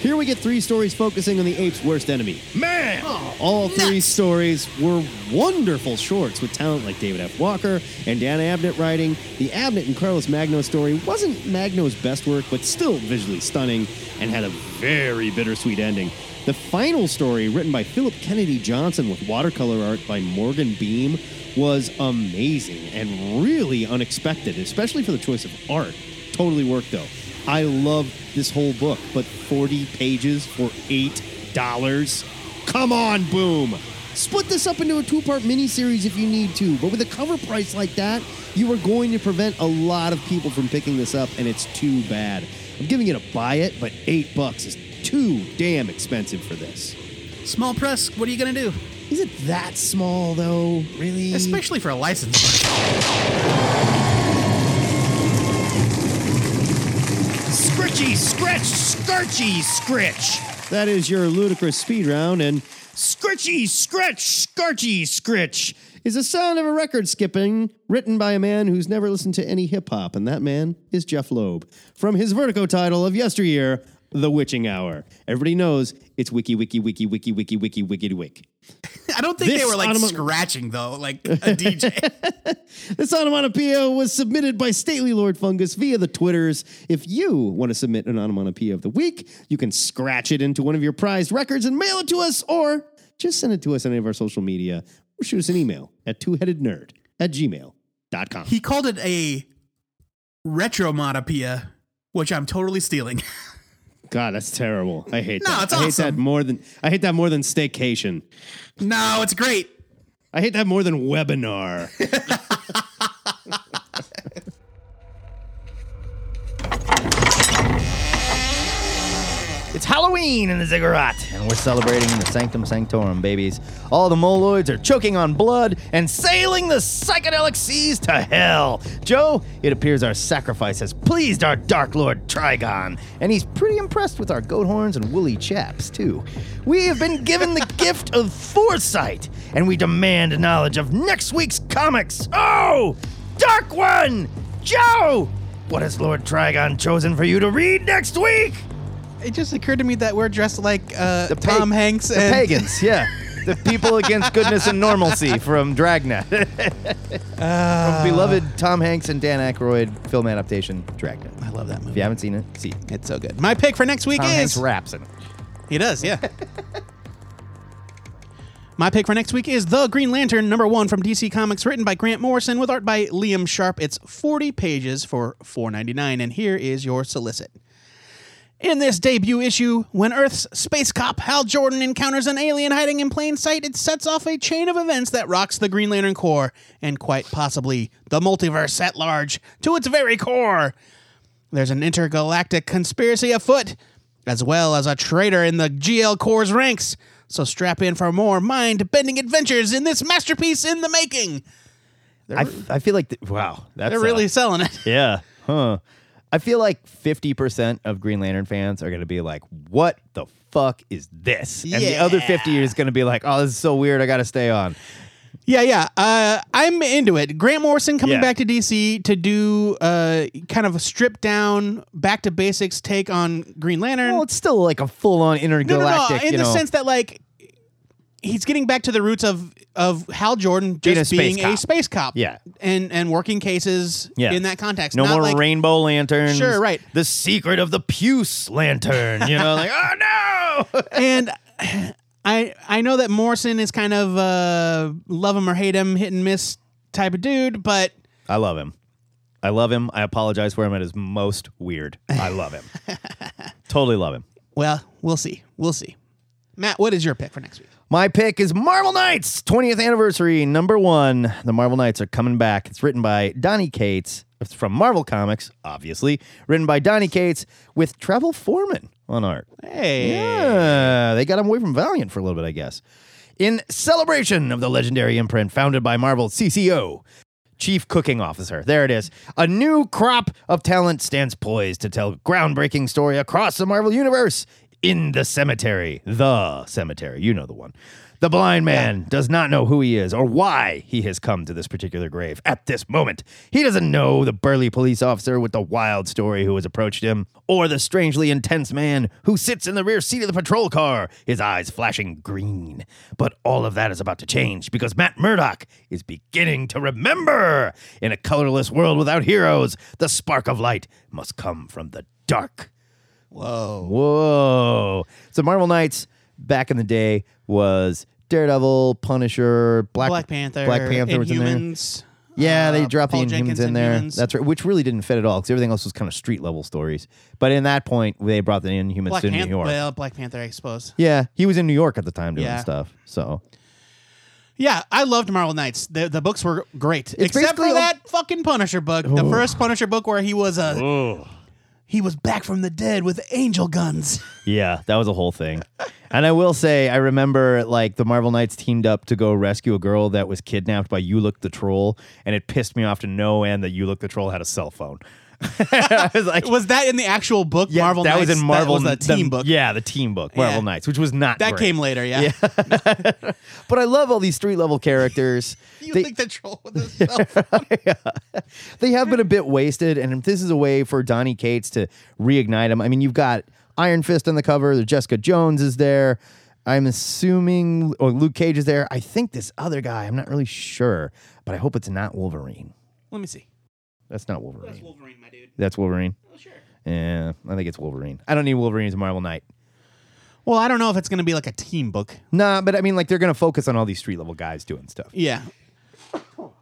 Here we get 3 stories focusing on the ape's worst enemy, man. Oh, all nuts. 3 stories were wonderful shorts with talent like David F. Walker and Dan Abnett writing. The Abnett and Carlos Magno story wasn't Magno's best work, but still visually stunning and had a very bittersweet ending. The final story, written by Philip Kennedy Johnson with watercolor art by Morgan Beam, was amazing and really unexpected, especially for the choice of art. Totally worked, though. I love this whole book, but 40 pages for $8? Come on, Boom! Split this up into a 2-part miniseries if you need to, but with a cover price like that, you are going to prevent a lot of people from picking this up, and it's too bad. I'm giving it a buy it, but $8 is too damn expensive for this. Small press, what are you going to do? Is it that small, though? Really? Especially for a license. Scritchy, scratch, scratchy, scritch. That is your ludicrous speed round, and scritchy, scratch, scratchy, scritch is the sound of a record skipping written by a man who's never listened to any hip-hop, and that man is Jeff Loeb. From his Vertigo title of yesteryear, The Witching Hour. Everybody knows it's wiki, wiki, wiki, wiki, wiki, wiki, wiki, wiki. I don't think this they were like scratching, though, like a DJ. This onomatopoeia was submitted by Stately Lord Fungus via the Twitters. If you want to submit an onomatopoeia of the week, you can scratch it into one of your prized records and mail it to us, or just send it to us on any of our social media, or shoot us an email at twoheadednerd@gmail.com. He called it a retromatopoeia, which I'm totally stealing. God, that's terrible. I hate that. No, it's awesome. I hate that more than staycation. No, it's great. I hate that more than webinar. It's Halloween in the Ziggurat, and we're celebrating the Sanctum Sanctorum, babies. All the moloids are choking on blood and sailing the psychedelic seas to hell. Joe, it appears our sacrifice has pleased our Dark Lord Trigon, and he's pretty impressed with our goat horns and woolly chaps, too. We have been given the gift of foresight, and we demand knowledge of next week's comics. Oh, Dark One! Joe! What has Lord Trigon chosen for you to read next week? It just occurred to me that we're dressed like Tom Hanks and... The pagans, yeah. The people against goodness and normalcy from Dragnet. From beloved Tom Hanks and Dan Aykroyd film adaptation, Dragnet. I love that movie. If you haven't seen it, see it. It's so good. My pick for next week Tom Hanks raps in it. He does, yeah. My pick for next week is The Green Lantern, #1 from DC Comics, written by Grant Morrison with art by Liam Sharp. It's 40 pages for $4.99, and here is your solicit. In this debut issue, when Earth's space cop Hal Jordan encounters an alien hiding in plain sight, it sets off a chain of events that rocks the Green Lantern Corps, and quite possibly the multiverse at large, to its very core. There's an intergalactic conspiracy afoot, as well as a traitor in the GL Corps' ranks. So strap in for more mind-bending adventures in this masterpiece in the making. I feel like... They're really selling it. Yeah. Huh. I feel like 50% of Green Lantern fans are going to be like, what the fuck is this? And the other 50 is going to be like, oh, this is so weird. I got to stay on. Yeah. I'm into it. Grant Morrison coming back to DC to do kind of a stripped down, back to basics take on Green Lantern. Well, it's still like a full on intergalactic. No. In the sense that like he's getting back to the roots of Hal Jordan just being a space cop. Yeah. And working cases in that context. No more rainbow lanterns. Sure, right. The secret of the puce lantern. You know, like, oh no. And I know that Morrison is kind of love him or hate him, hit and miss type of dude, but... I love him. I apologize for him at his most weird. I love him. Totally love him. Well, we'll see. Matt, what is your pick for next week? My pick is Marvel Knights, 20th anniversary, #1. The Marvel Knights are coming back. It's written by Donny Cates. It's from Marvel Comics, obviously. Written by Donny Cates with Trevor Foreman on art. Hey. Yeah, they got him away from Valiant for a little bit, I guess. In celebration of the legendary imprint founded by Marvel CCO, Chief Cooking Officer, there it is. A new crop of talent stands poised to tell a groundbreaking story across the Marvel Universe. In the cemetery. The cemetery. You know the one. The blind man does not know who he is or why he has come to this particular grave at this moment. He doesn't know the burly police officer with the wild story who has approached him, or the strangely intense man who sits in the rear seat of the patrol car, his eyes flashing green. But all of that is about to change because Matt Murdock is beginning to remember. In a colorless world without heroes, the spark of light must come from the dark. Whoa. So Marvel Knights back in the day was Daredevil, Punisher, Black Panther. Black Panther Inhumans, was in there. Yeah, they dropped Paul the Inhumans Jenkins in there. Inhumans. That's right, which really didn't fit at all because everything else was kind of street level stories. But in that point, they brought the Inhumans to New York. Well, Black Panther, I suppose. Yeah, he was in New York at the time doing stuff. So. Yeah, I loved Marvel Knights. The books were great, except for that fucking Punisher book, the first Punisher book where he was a. He was back from the dead with angel guns. Yeah, that was a whole thing. And I will say, I remember like the Marvel Knights teamed up to go rescue a girl that was kidnapped by Ulick the Troll, and it pissed me off to no end that Ulick the Troll had a cell phone. I was like, was that in the actual book? Yeah, Marvel Knights? That was in Marvel. That was the team book. Yeah, the team book, Marvel Knights, which was not that great. Came later, yeah. But I love all these street-level characters. You think the troll with the cell phone? Yeah. They have been a bit wasted, and this is a way for Donny Cates to reignite them. I mean, you've got Iron Fist on the cover. Jessica Jones is there. I'm assuming Luke Cage is there. I think this other guy, I'm not really sure, but I hope it's not Wolverine. Let me see. That's not Wolverine. That's Wolverine, my dude. That's Wolverine? Oh, sure. Yeah, I think it's Wolverine. I don't need Wolverine as a Marvel Knight. Well, I don't know if it's going to be like a team book. Nah, but I mean, like, they're going to focus on all these street-level guys doing stuff. Yeah.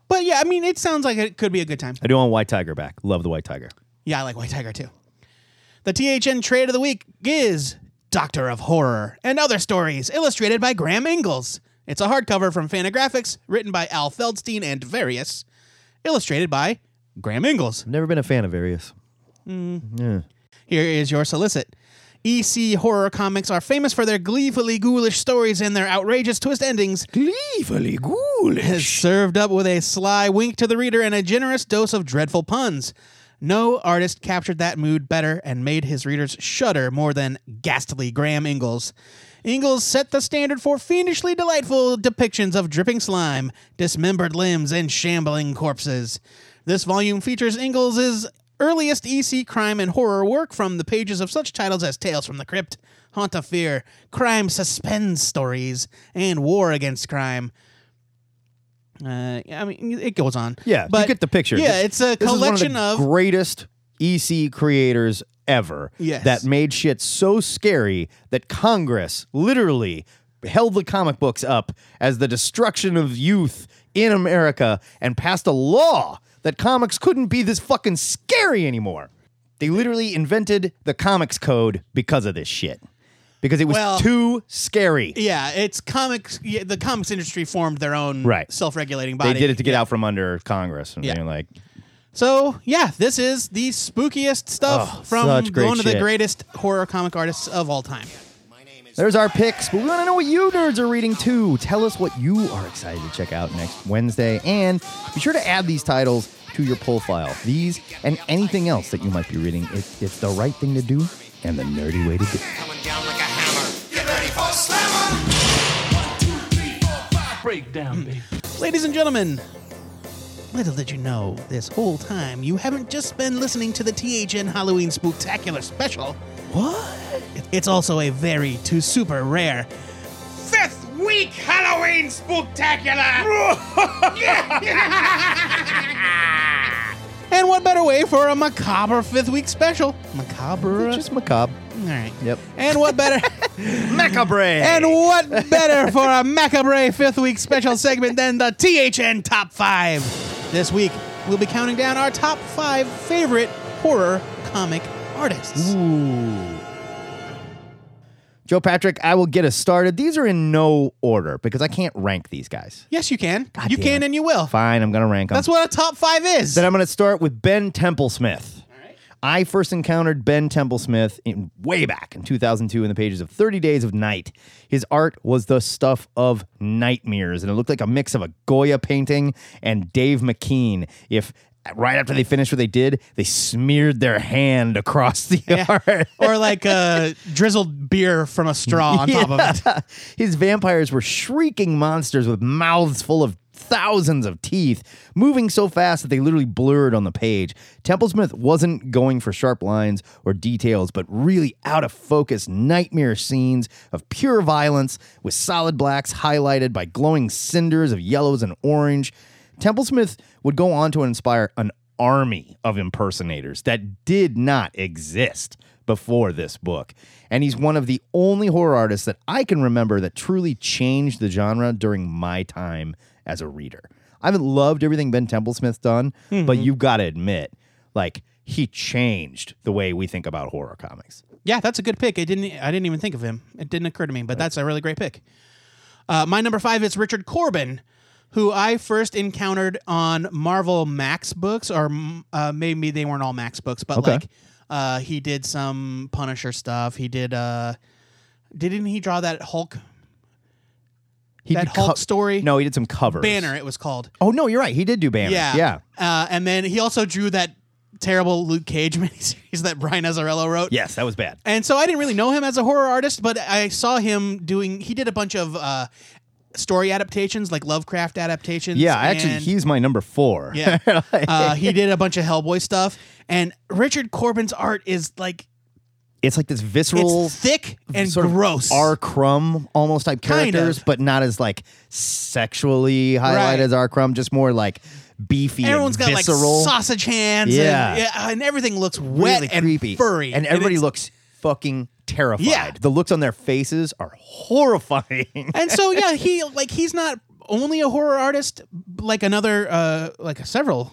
But, yeah, I mean, it sounds like it could be a good time. I do want White Tiger back. Love the White Tiger. Yeah, I like White Tiger, too. The THN Trade of the Week is Doctor of Horror and Other Stories, illustrated by Graham Ingels. It's a hardcover from Fantagraphics, written by Al Feldstein and Various, illustrated by Graham Ingels. I've never been a fan of Arius. Yeah. Here is your solicit. EC horror comics are famous for their gleefully ghoulish stories and their outrageous twist endings. Gleefully ghoulish. Served up with a sly wink to the reader and a generous dose of dreadful puns. No artist captured that mood better and made his readers shudder more than ghastly Graham Ingels. Ingels set the standard for fiendishly delightful depictions of dripping slime, dismembered limbs, and shambling corpses. This volume features Ingels' earliest EC crime and horror work from the pages of such titles as Tales from the Crypt, Haunt of Fear, Crime Suspense Stories, and War Against Crime. I mean, it goes on. Yeah, but you get the picture. Yeah, it's a collection of greatest EC creators ever. Yes. That made shit so scary that Congress literally held the comic books up as the destruction of youth in America and passed a law that comics couldn't be this fucking scary anymore. They literally invented the Comics Code because of this shit. Because it was too scary. Yeah, it's comics. Yeah, the comics industry formed their own self-regulating body. They did it to get out from under Congress. And being like, so, yeah, this is the spookiest stuff from one of the greatest horror comic artists of all time. There's our picks, but we want to know what you nerds are reading, too. Tell us what you are excited to check out next Wednesday, and be sure to add these titles to your pull file. These and anything else that you might be reading, it's the right thing to do and the nerdy way to do it. Coming down like a hammer. Get ready for slammer. 1, 2, 3, 4, 5. Breakdown, baby. Ladies and gentlemen, little did you know, this whole time you haven't just been listening to the THN Halloween Spooktacular Special. What? It's also a very to super rare 5th week Halloween Spooktacular. And what better way for a macabre 5th week special? Macabre? It's just macabre. All right. Yep. And what better? Macabre. And what better for a macabre 5th week special segment than the THN Top 5? This week, we'll be counting down our top 5 favorite horror comic artists. Ooh. Joe Patrick, I will get us started. These are in no order because I can't rank these guys. Yes, you can. God you can it. And you will. Fine, I'm going to rank them. That's what a top 5 is. Then I'm going to start with Ben Templesmith. All right. I first encountered Ben Templesmith way back in 2002 in the pages of 30 Days of Night. His art was the stuff of nightmares, and it looked like a mix of a Goya painting and Dave McKean. If right after they finished what they did, they smeared their hand across the art. Or like drizzled beer from a straw on top of it. His vampires were shrieking monsters with mouths full of thousands of teeth, moving so fast that they literally blurred on the page. Templesmith wasn't going for sharp lines or details, but really out-of-focus nightmare scenes of pure violence with solid blacks highlighted by glowing cinders of yellows and orange. Templesmith would go on to inspire an army of impersonators that did not exist before this book. And he's one of the only horror artists that I can remember that truly changed the genre during my time as a reader. I haven't loved everything Ben Templesmith's done, but you've got to admit, like, he changed the way we think about horror comics. Yeah, that's a good pick. I didn't even think of him. It didn't occur to me, but that's a really great pick. My number 5 is Richard Corben, who I first encountered on Marvel Max books, or maybe they weren't all Max books, but he did some Punisher stuff. He did, didn't he draw that Hulk? Hulk story? No, he did some covers. Banner, it was called. Oh no, you're right. He did do Banner. Yeah. And then he also drew that terrible Luke Cage miniseries that Brian Azzarello wrote. Yes, that was bad. And so I didn't really know him as a horror artist, but I saw him he did a bunch of story adaptations, like Lovecraft adaptations. Yeah, actually, he's my number 4. Yeah. He did a bunch of Hellboy stuff. And Richard Corben's art is like... It's like this visceral... It's thick and sort gross. Of R. Crumb almost type characters, but not as like sexually highlighted as R. Crumb, just more like beefy and visceral. Everyone's got like sausage hands. Yeah. And everything looks wet really and creepy. Furry. And everybody looks fucking terrified. Yeah. The looks on their faces are horrifying. And so he's not only a horror artist like another several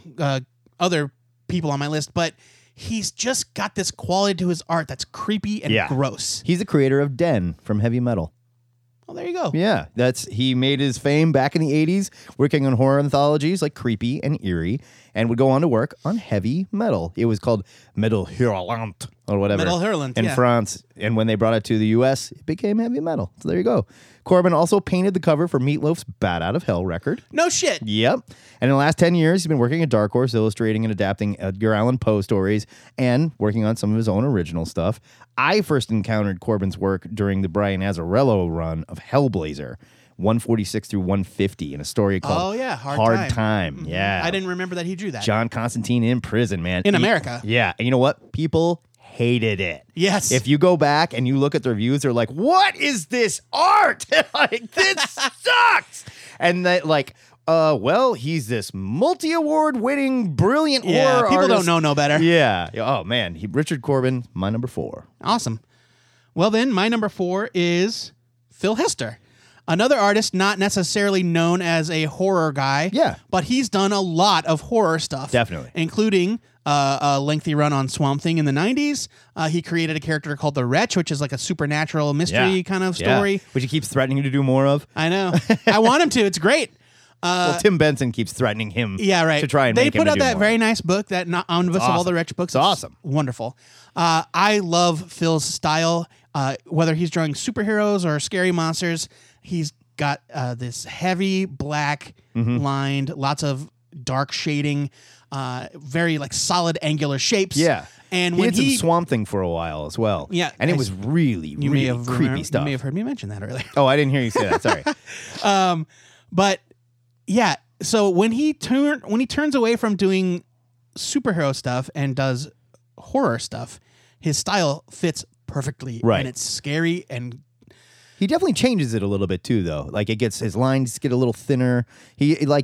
other people on my list, but he's just got this quality to his art that's creepy and gross. He's the creator of Den from Heavy Metal. Well, there you go. Yeah, he made his fame back in the 80s working on horror anthologies like Creepy and Eerie, and would go on to work on Heavy Metal. It was called Metal Hurlant or whatever. Metal Hurlant in France, and when they brought it to the US, it became Heavy Metal. So there you go. Corben also painted the cover for Meat Loaf's Bat Out of Hell record. No shit. Yep. And in the last 10 years, he's been working at Dark Horse, illustrating and adapting Edgar Allan Poe stories and working on some of his own original stuff. I first encountered Corben's work during the Brian Azzarello run of Hellblazer, 146 through 150 in a story called Hard Time. Mm-hmm. Yeah. I didn't remember that he drew that. John Constantine in prison, man. In America. Yeah. And you know what? People hated it. Yes. If you go back and you look at the reviews, they're like, what is this art? Like, this sucks. And that, like... well, he's this multi-award winning, brilliant horror people artist. Don't know no better. Yeah. Oh, man. Richard Corben, my number four. Awesome. Well, then, my number four is Phil Hester. Another artist not necessarily known as a horror guy. Yeah. But he's done a lot of horror stuff. Definitely. Including... a lengthy run on Swamp Thing in the 90s. He created a character called The Wretch, which is like a supernatural mystery kind of story. Yeah. Which he keeps threatening to do more of. I know. I want him to. It's great. Well, Tim Benson keeps threatening him to try and make him do more. They put out that very nice book, that omnibus of all the Wretch books. It's awesome. Wonderful. I love Phil's style. Whether he's drawing superheroes or scary monsters, he's got this heavy black lined, lots of dark shading, very like solid angular shapes. Yeah. And when he did some Swamp Thing for a while as well. Yeah. And it was really, really creepy stuff. You may have heard me mention that earlier. Oh, I didn't hear you say that. Sorry. But yeah, so when he turns away from doing superhero stuff and does horror stuff, his style fits perfectly. Right. And it's scary and he definitely changes it a little bit too, though. Like his lines get a little thinner. Well,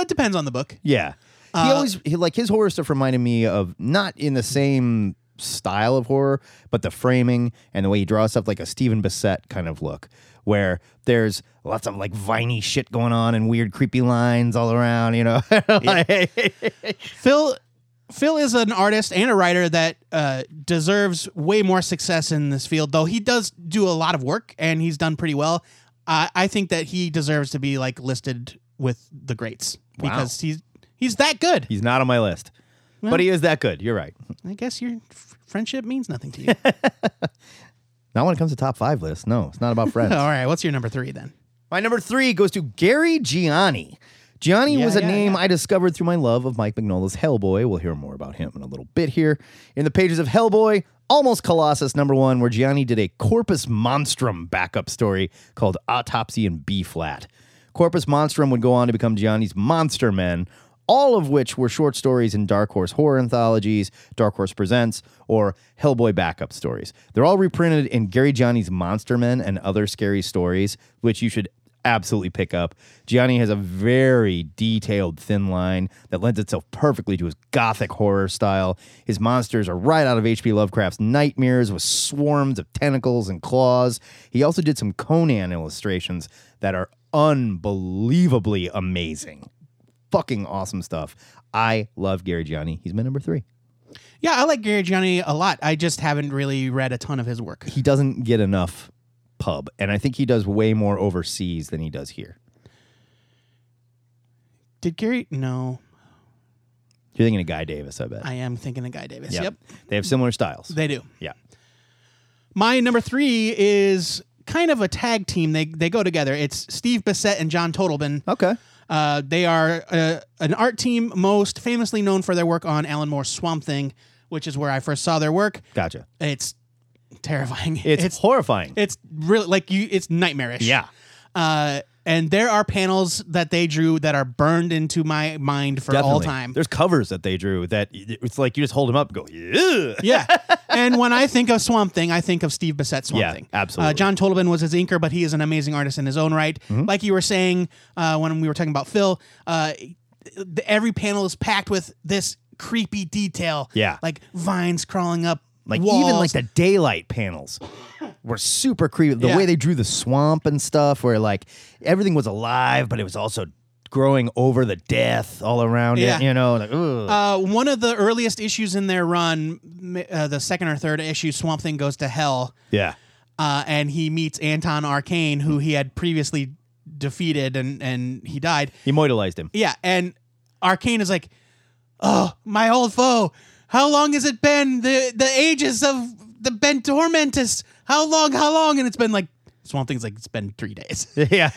it depends on the book. Yeah. He always his horror stuff reminded me of, not in the same style of horror, but the framing and the way he draws stuff, like a Steven Bissett kind of look, where there's lots of like viney shit going on and weird creepy lines all around, you know. Yeah. Phil is an artist and a writer that deserves way more success in this field, though he does do a lot of work and he's done pretty well. I think that he deserves to be like listed with the greats because he's that good. He's not on my list, well, but he is that good. You're right. I guess your friendship means nothing to you. Not when it comes to top five lists. No, it's not about friends. All right. What's your number three then? My number three goes to Gary Gianni. Gianni was a name I discovered through my love of Mike Mignola's Hellboy. We'll hear more about him in a little bit here. In the pages of Hellboy, Almost Colossus #1, where Gianni did a Corpus Monstrum backup story called Autopsy in B-Flat. Corpus Monstrum would go on to become Gianni's Monster Men, all of which were short stories in Dark Horse Horror Anthologies, Dark Horse Presents, or Hellboy backup stories. They're all reprinted in Gary Gianni's Monster Men and Other Scary Stories, which you should absolutely pick up. Gianni has a very detailed thin line that lends itself perfectly to his gothic horror style. His monsters are right out of H.P. Lovecraft's nightmares with swarms of tentacles and claws. He also did some Conan illustrations that are unbelievably amazing. Fucking awesome stuff. I love Gary Gianni. He's my number three. Yeah, I like Gary Gianni a lot. I just haven't really read a ton of his work. He doesn't get enough pub, and I think he does way more overseas than he does here. Did Gary? No. You're thinking of Guy Davis, I bet. I am thinking of Guy Davis. Yep. They have similar styles. They do. Yeah. My number three is kind of a tag team. They go together. It's Steve Bissett and John Totleben. Okay. They are an art team most famously known for their work on Alan Moore's Swamp Thing, which is where I first saw their work. Gotcha. It's terrifying. It's horrifying. It's really it's nightmarish. Yeah. And there are panels that they drew that are burned into my mind for all time. There's covers that they drew that it's like you just hold them up and go, ew. Yeah. And when I think of Swamp Thing, I think of Steve Bissett's Swamp Thing. Yeah, absolutely. John Totleben was his inker, but he is an amazing artist in his own right. Mm-hmm. Like you were saying when we were talking about Phil, every panel is packed with this creepy detail. Yeah. Like vines crawling up. Like walls. Even like the daylight panels were super creepy. The way they drew the swamp and stuff, where like everything was alive, but it was also growing over the death all around it. You know, like, one of the earliest issues in their run, the second or third issue, Swamp Thing Goes to Hell. Yeah, and he meets Anton Arcane, who he had previously defeated, and he died. He immortalized him. Yeah, and Arcane is like, oh, my old foe. How long has it been? The ages of the bent tormentus. How long? And it's been like, Swamp Thing's like, it's been 3 days. Yeah.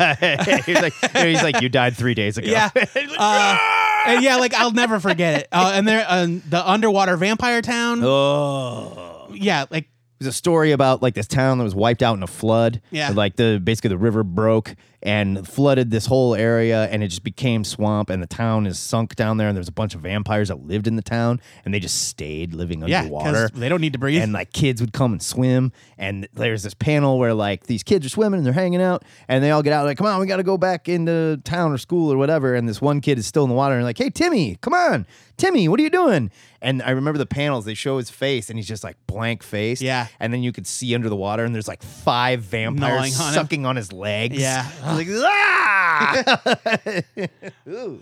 he's like, you died 3 days ago. Yeah. And I'll never forget it. And the underwater vampire town. Oh. Yeah, like It was a story about like this town that was wiped out in a flood. Yeah. Like basically the river broke and flooded this whole area, and it just became swamp, and the town is sunk down there, and there's a bunch of vampires that lived in the town, and they just stayed living underwater. Yeah, 'cause they don't need to breathe. And like kids would come and swim, and there's this panel where like these kids are swimming and they're hanging out, and they all get out like, come on, we got to go back into town or school or whatever, and this one kid is still in the water and like, hey, Timmy, come on. Timmy, what are you doing? And I remember the panels, they show his face, and he's just like blank face. Yeah. And then you could see under the water, and there's like five vampires sucking on his legs. Yeah. I was like, ah! Ooh.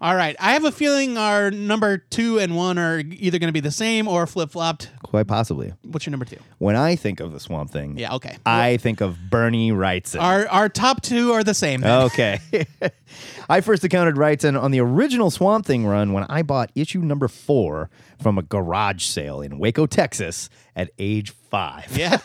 All right. I have a feeling our number 2 and 1 are either going to be the same or flip-flopped. Quite possibly. What's your number 2? When I think of the Swamp Thing, yeah, okay, I think of Bernie Wrightson. Our top 2 are the same, then. Okay. I first encountered Wrightson on the original Swamp Thing run when I bought issue number 4 from a garage sale in Waco, Texas at age 5. Yeah.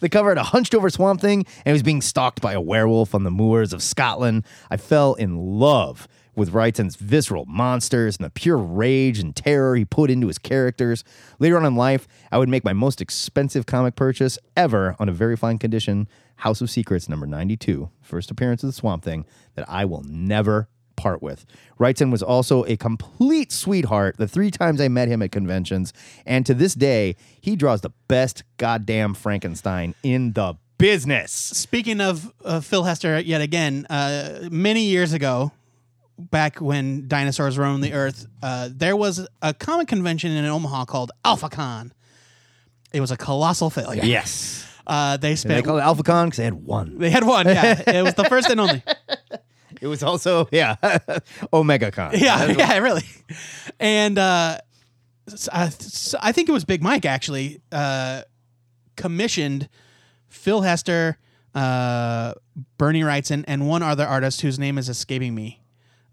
The cover had a hunched over Swamp Thing, and he was being stalked by a werewolf on the moors of Scotland. I fell in love with Wrightson's visceral monsters and the pure rage and terror he put into his characters. Later on in life, I would make my most expensive comic purchase ever on a very fine condition, House of Secrets, number 92, first appearance of the Swamp Thing, that I will never part with. Wrightson was also a complete sweetheart the 3 times I met him at conventions, and to this day, he draws the best goddamn Frankenstein in the business. Speaking of Phil Hester yet again, many years ago, back when dinosaurs roamed the earth, there was a comic convention in Omaha called AlphaCon. It was a colossal failure. Yes. They called it AlphaCon because they had one. They had one, yeah. It was the first and only. It was also, yeah, OmegaCon. Yeah, yeah, really. And I think it was Big Mike, actually, commissioned Phil Hester, Bernie Wrightson, and one other artist whose name is escaping me.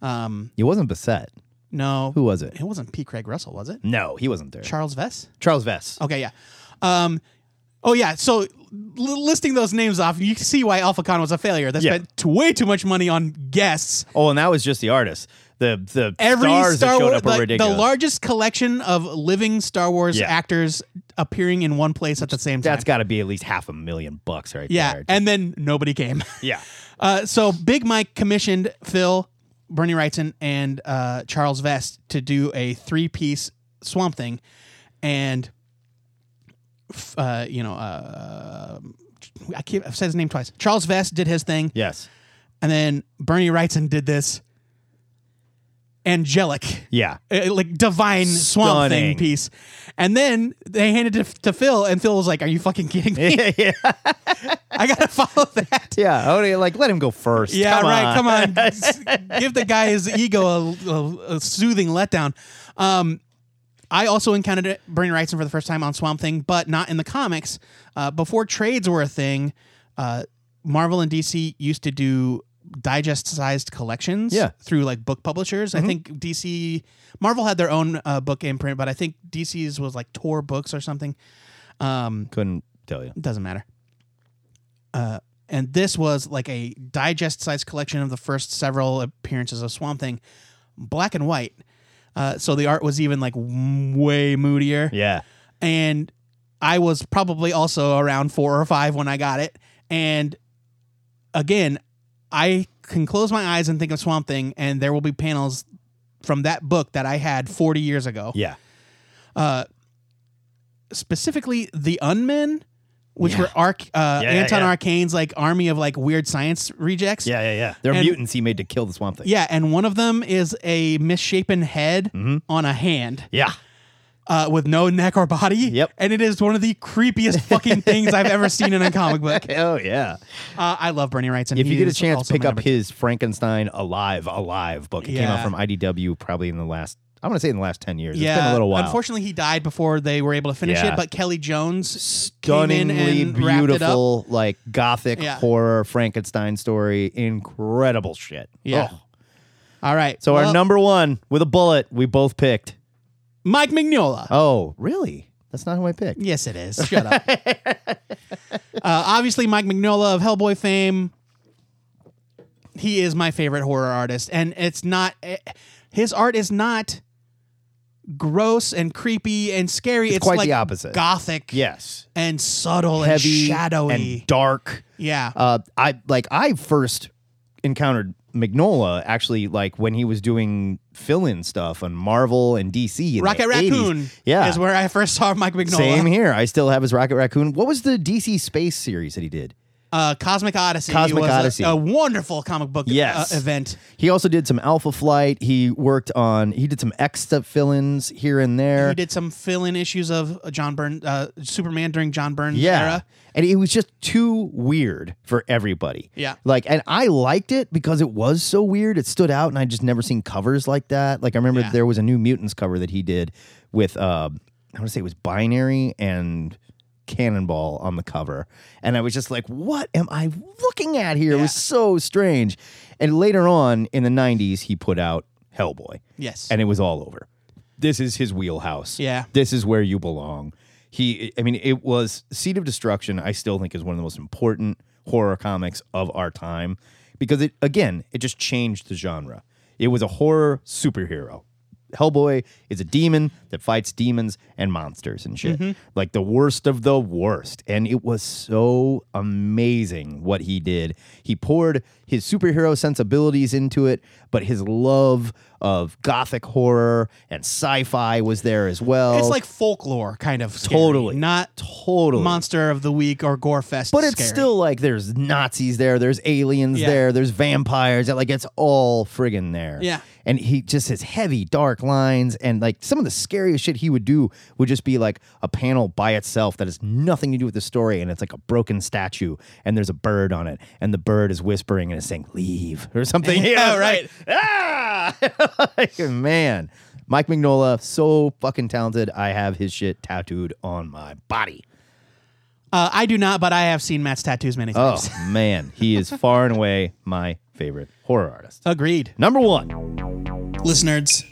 It wasn't Bissett. No. Who was it? It wasn't P. Craig Russell, was it? No, he wasn't there. Charles Vess? Charles Vess. Okay, yeah. Oh, yeah. So listing those names off, you can see why AlphaCon was a failure. They spent way too much money on guests. Oh, and that was just the artists. The stars that showed up were ridiculous. The largest collection of living Star Wars actors appearing in one place at the same time. That's got to be at least $500,000 right there. Yeah, and then nobody came. Yeah. So Big Mike commissioned Phil, Bernie Wrightson, and Charles Vest to do a 3-piece Swamp Thing, and I've said his name twice. Charles Vest did his thing, yes, and then Bernie Wrightson did this angelic, like divine stunning Swamp Thing piece, and then they handed it to Phil, and Phil was like, "Are you fucking kidding me? Yeah. I gotta follow that." Yeah, like let him go first. Yeah, come on. Give the guy his ego a soothing letdown. I also encountered Bernie Wrightson for the first time on Swamp Thing, but not in the comics. Before trades were a thing, Marvel and DC used to do digest-sized collections through like book publishers. Mm-hmm. I think Marvel had their own book imprint, but I think DC's was like Tor Books or something. Couldn't tell you. Doesn't matter. And this was like a digest-sized collection of the first several appearances of Swamp Thing, black and white. So the art was even like way moodier. Yeah. And I was probably also around 4 or 5 when I got it. And again, I can close my eyes and think of Swamp Thing, and there will be panels from that book that I had 40 years ago. Yeah. Specifically, the Unmen, which were Anton Arcane's like army of like weird science rejects. Yeah, yeah, yeah. They're mutants he made to kill the Swamp Thing. Yeah, and one of them is a misshapen head on a hand. Yeah. With no neck or body. Yep. And it is one of the creepiest fucking things I've ever seen in a comic book. Oh, yeah. I love Bernie Wrightson. If you get a chance, pick up his Frankenstein Alive book. It came out from IDW probably in the last 10 years. Yeah. It's been a little while. Unfortunately, he died before they were able to finish it, but Kelly Jones stunningly beautiful, like gothic horror Frankenstein story. Incredible shit. Yeah. Oh. All right. So our number 1 with a bullet, we both picked Mike Mignola. Oh, really? That's not who I picked. Yes, it is. Shut up. Obviously, Mike Mignola of Hellboy fame. He is my favorite horror artist, and his art is not gross and creepy and scary. It's quite like the opposite. Gothic, yes, and subtle, heavy and shadowy, and dark. Yeah, I first encountered Magnola actually like when he was doing fill-in stuff on Marvel and DC. In Rocket Raccoon, yeah, is where I first saw Mike Magnola. Same here. I still have his Rocket Raccoon. What was the DC space series that he did? Cosmic Odyssey. Cosmic Odyssey was a wonderful comic book event. He also did some Alpha Flight. He did some X stuff fill-ins here and there. He did some fill-in issues of Superman during John Byrne's era. And it was just too weird for everybody. Yeah. And I liked it because it was so weird. It stood out, and I'd just never seen covers like that. I remember there was a New Mutants cover that he did with, I want to say it was Binary and Cannonball on the cover, and I was just like, what am I looking at here? It was so strange. And later on in the 90s he put out Hellboy, and it was all over. This is his wheelhouse. This is where you belong. It was Seed of Destruction. I still think is one of the most important horror comics of our time, because it just changed the genre. It was a horror superhero. Hellboy is a demon that fights demons and monsters and shit. Mm-hmm. The worst of the worst. And it was so amazing what he did. He poured his superhero sensibilities into it, but his love of gothic horror and sci-fi was there as well. It's like folklore kind of scary. Totally. Not totally monster of the week or gore fest. But it's scary. Still there's Nazis there, there's aliens there, there's vampires. It's all friggin' there. Yeah. And he just has heavy, dark lines, and some of the scariest shit he would do would just be a panel by itself that has nothing to do with the story, and it's a broken statue, and there's a bird on it, and the bird is whispering and it's saying, leave, or something. Yeah, right. Man, Mike Mignola, so fucking talented. I have his shit tattooed on my body. I do not, but I have seen Matt's tattoos many times. Oh, man. He is far and away my favorite horror artist. Agreed. Number one. Listeners,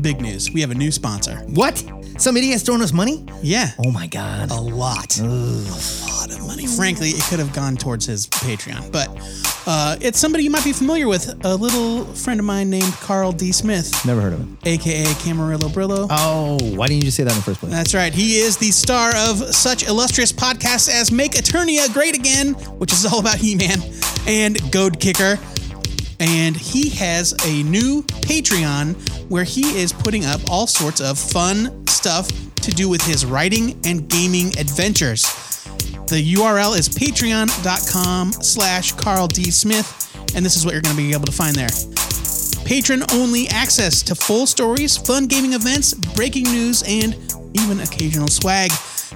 big news. We have a new sponsor. What? Some idiot has thrown us money? Yeah. Oh, my God. A lot. Ugh. A lot of money. Frankly, it could have gone towards his Patreon, but it's somebody you might be familiar with, a little friend of mine named Carl D. Smith. Never heard of him. A.K.A. Camarillo Brillo. Oh, why didn't you just say that in the first place? That's right. He is the star of such illustrious podcasts as Make Eternia Great Again, which is all about He-Man, and Goad Kicker. And he has a new Patreon where he is putting up all sorts of fun stuff to do with his writing and gaming adventures. The URL is patreon.com/Carl D. Smith, and this is what you're going to be able to find there. Patron-only access to full stories, fun gaming events, breaking news, and even occasional swag.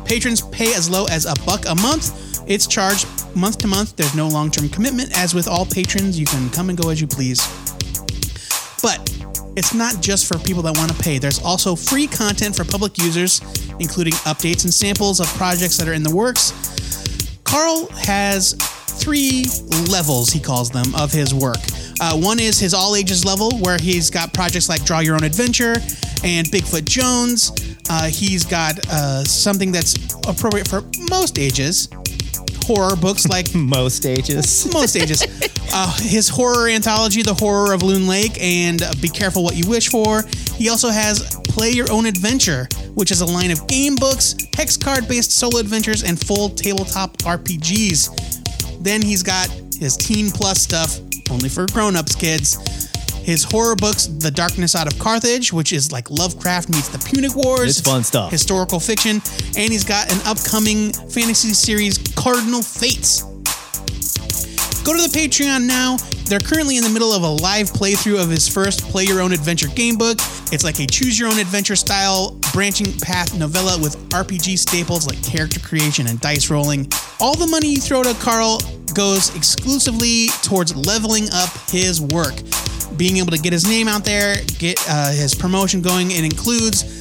Patrons pay as low as $1 a month. It's charged month to month. There's no long-term commitment. As with all patrons, you can come and go as you please. But it's not just for people that want to pay. There's also free content for public users, including updates and samples of projects that are in the works. Carl has 3 levels, he calls them, of his work. One is his all-ages level, where he's got projects like Draw Your Own Adventure and Bigfoot Jones. He's got something that's appropriate for most ages. Horror books like... most ages. Most ages. His horror anthology, The Horror of Loon Lake, and Be Careful What You Wish For. He also has Play Your Own Adventure, which is a line of game books, hex card-based solo adventures, and full tabletop RPGs. Then he's got his Teen Plus stuff, only for grown-ups, kids. His horror books, The Darkness Out of Carthage, which is like Lovecraft meets the Punic Wars. It's fun stuff. Historical fiction. And he's got an upcoming fantasy series, Cardinal Fates. Go to the Patreon now. They're currently in the middle of a live playthrough of his first Play Your Own Adventure game book. It's like a choose your own adventure style branching path novella with RPG staples like character creation and dice rolling. All the money you throw to Carl goes exclusively towards leveling up his work, being able to get his name out there, get his promotion going. It includes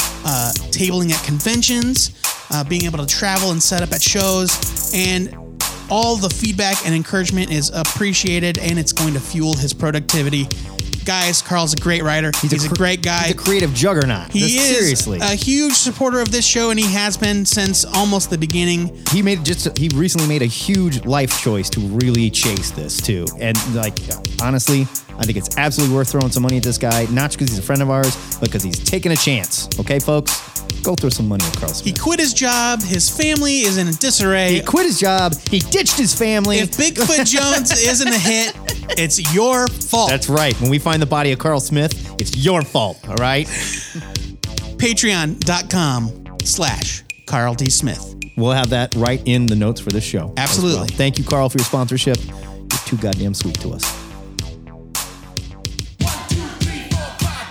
tabling at conventions, being able to travel and set up at shows, and all the feedback and encouragement is appreciated, and it's going to fuel his productivity. guys. Carl's a great writer. He's a great guy. He's a creative juggernaut. Seriously, a huge supporter of this show, and he has been since almost the beginning. He recently made a huge life choice to really chase this too. And honestly, I think it's absolutely worth throwing some money at this guy, not because he's a friend of ours, but because he's taking a chance. Okay, folks? Go throw some money at Carl Smith. He quit his job. His family is in disarray. He quit his job. He ditched his family. If Bigfoot Jones isn't a hit, it's your fault. That's right. When we find the body of Carl Smith, it's your fault, all right? Patreon.com/Carl D. Smith. We'll have that right in the notes for this show. Absolutely. Well. Thank you, Carl, for your sponsorship. You're too goddamn sweet to us.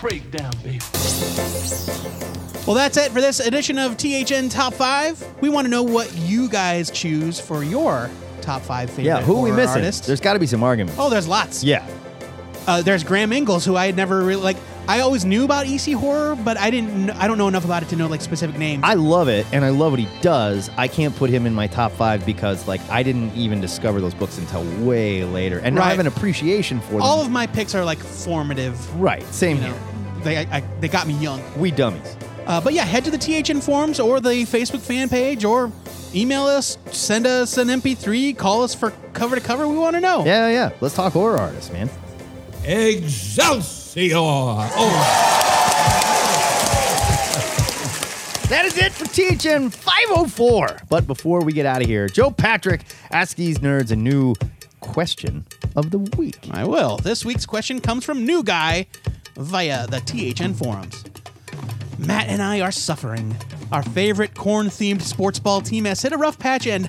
Breakdown, baby. Well, that's it for this edition of THN Top 5. We want to know what you guys choose for your top 5 favorite artists. Yeah, who are we missing? Artists. There's got to be some arguments. Oh, there's lots. Yeah. There's Graham Ingels, who I had never really, I always knew about EC Horror, but I don't know enough about it to know, specific names. I love it, and I love what he does. I can't put him in my top 5 because, I didn't even discover those books until way later, and now I have an appreciation for them. All of my picks are, formative. Right, same here. They got me young. We dummies. But yeah, head to the THN forums or the Facebook fan page or email us, send us an MP3, call us for cover to cover. We want to know. Yeah. Let's talk horror artists, man. Excelsior! Oh. That is it for THN 504. But before we get out of here, Joe Patrick asks these nerds a new question of the week. I will. This week's question comes from New Guy via the THN forums. Matt and I are suffering. Our favorite corn-themed sports ball team has hit a rough patch, and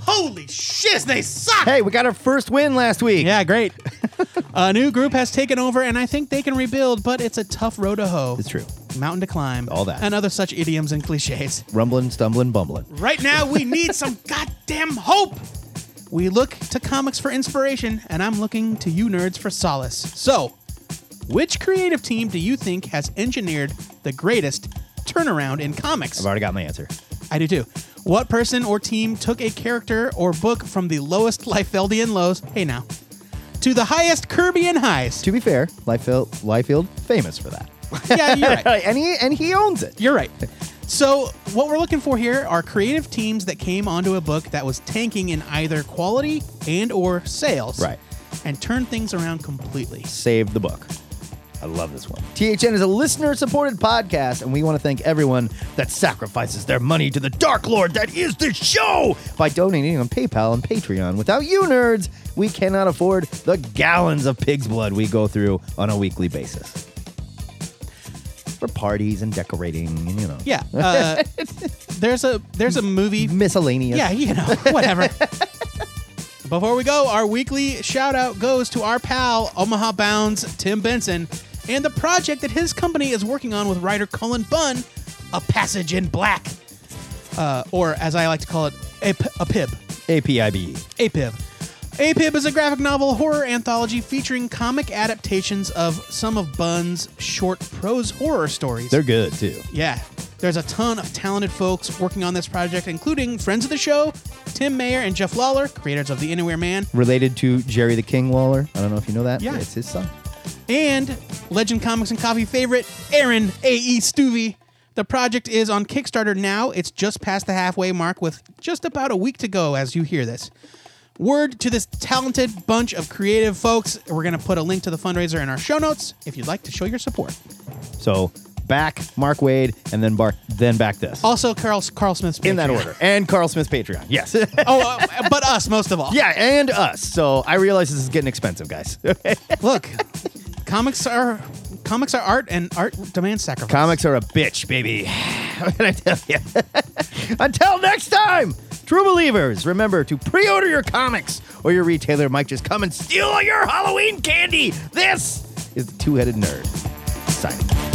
holy shit, they suck! Hey, we got our first win last week. Yeah, great. A new group has taken over, and I think they can rebuild, but it's a tough road to hoe. It's true. Mountain to climb. All that. And other such idioms and cliches. Rumbling, stumbling, bumbling. Right now, we need some goddamn hope! We look to comics for inspiration, and I'm looking to you nerds for solace. So, which creative team do you think has engineered the greatest turnaround in comics? I've already got my answer. I do too. What person or team took a character or book from the lowest Liefeldian lows, hey now, to the highest Kirbian highs? To be fair, Liefeld famous for that. Yeah, you're right. and he owns it. You're right. So what we're looking for here are creative teams that came onto a book that was tanking in either quality and or sales. Right. And turned things around completely. Save the book. I love this one. THN is a listener-supported podcast, and we want to thank everyone that sacrifices their money to the Dark Lord that is this show by donating on PayPal and Patreon. Without you nerds, we cannot afford the gallons of pig's blood we go through on a weekly basis. For parties and decorating, and Yeah. There's a movie. Miscellaneous. Yeah, whatever. Before we go, our weekly shout-out goes to our pal, Omaha Bound's Tim Benson, and the project that his company is working on with writer Cullen Bunn, A Passage in Black, or as I like to call it, a PIB. A-P-I-B-E. A-PIB. A-PIB is a graphic novel horror anthology featuring comic adaptations of some of Bunn's short prose horror stories. They're good, too. Yeah. There's a ton of talented folks working on this project, including friends of the show, Tim Mayer and Jeff Lawler, creators of The Anywhere Man. Related to Jerry the King Lawler. I don't know if you know that. Yeah. It's his son. And Legend Comics and Coffee favorite, Aaron A.E. Stuvey. The project is on Kickstarter now. It's just past the halfway mark with just about a week to go as you hear this. Word to this talented bunch of creative folks. We're going to put a link to the fundraiser in our show notes if you'd like to show your support. So... back Mark Waid, and then back this. Also, Carl Smith's Patreon. In that order. And Carl Smith's Patreon, yes. But us, most of all. Yeah, and us. So I realize this is getting expensive, guys. Look, comics are art, and art demands sacrifice. Comics are a bitch, baby. What can I tell you? Until next time, true believers, remember to pre-order your comics, or your retailer might just come and steal all your Halloween candy. This is the Two-Headed Nerd. Signing.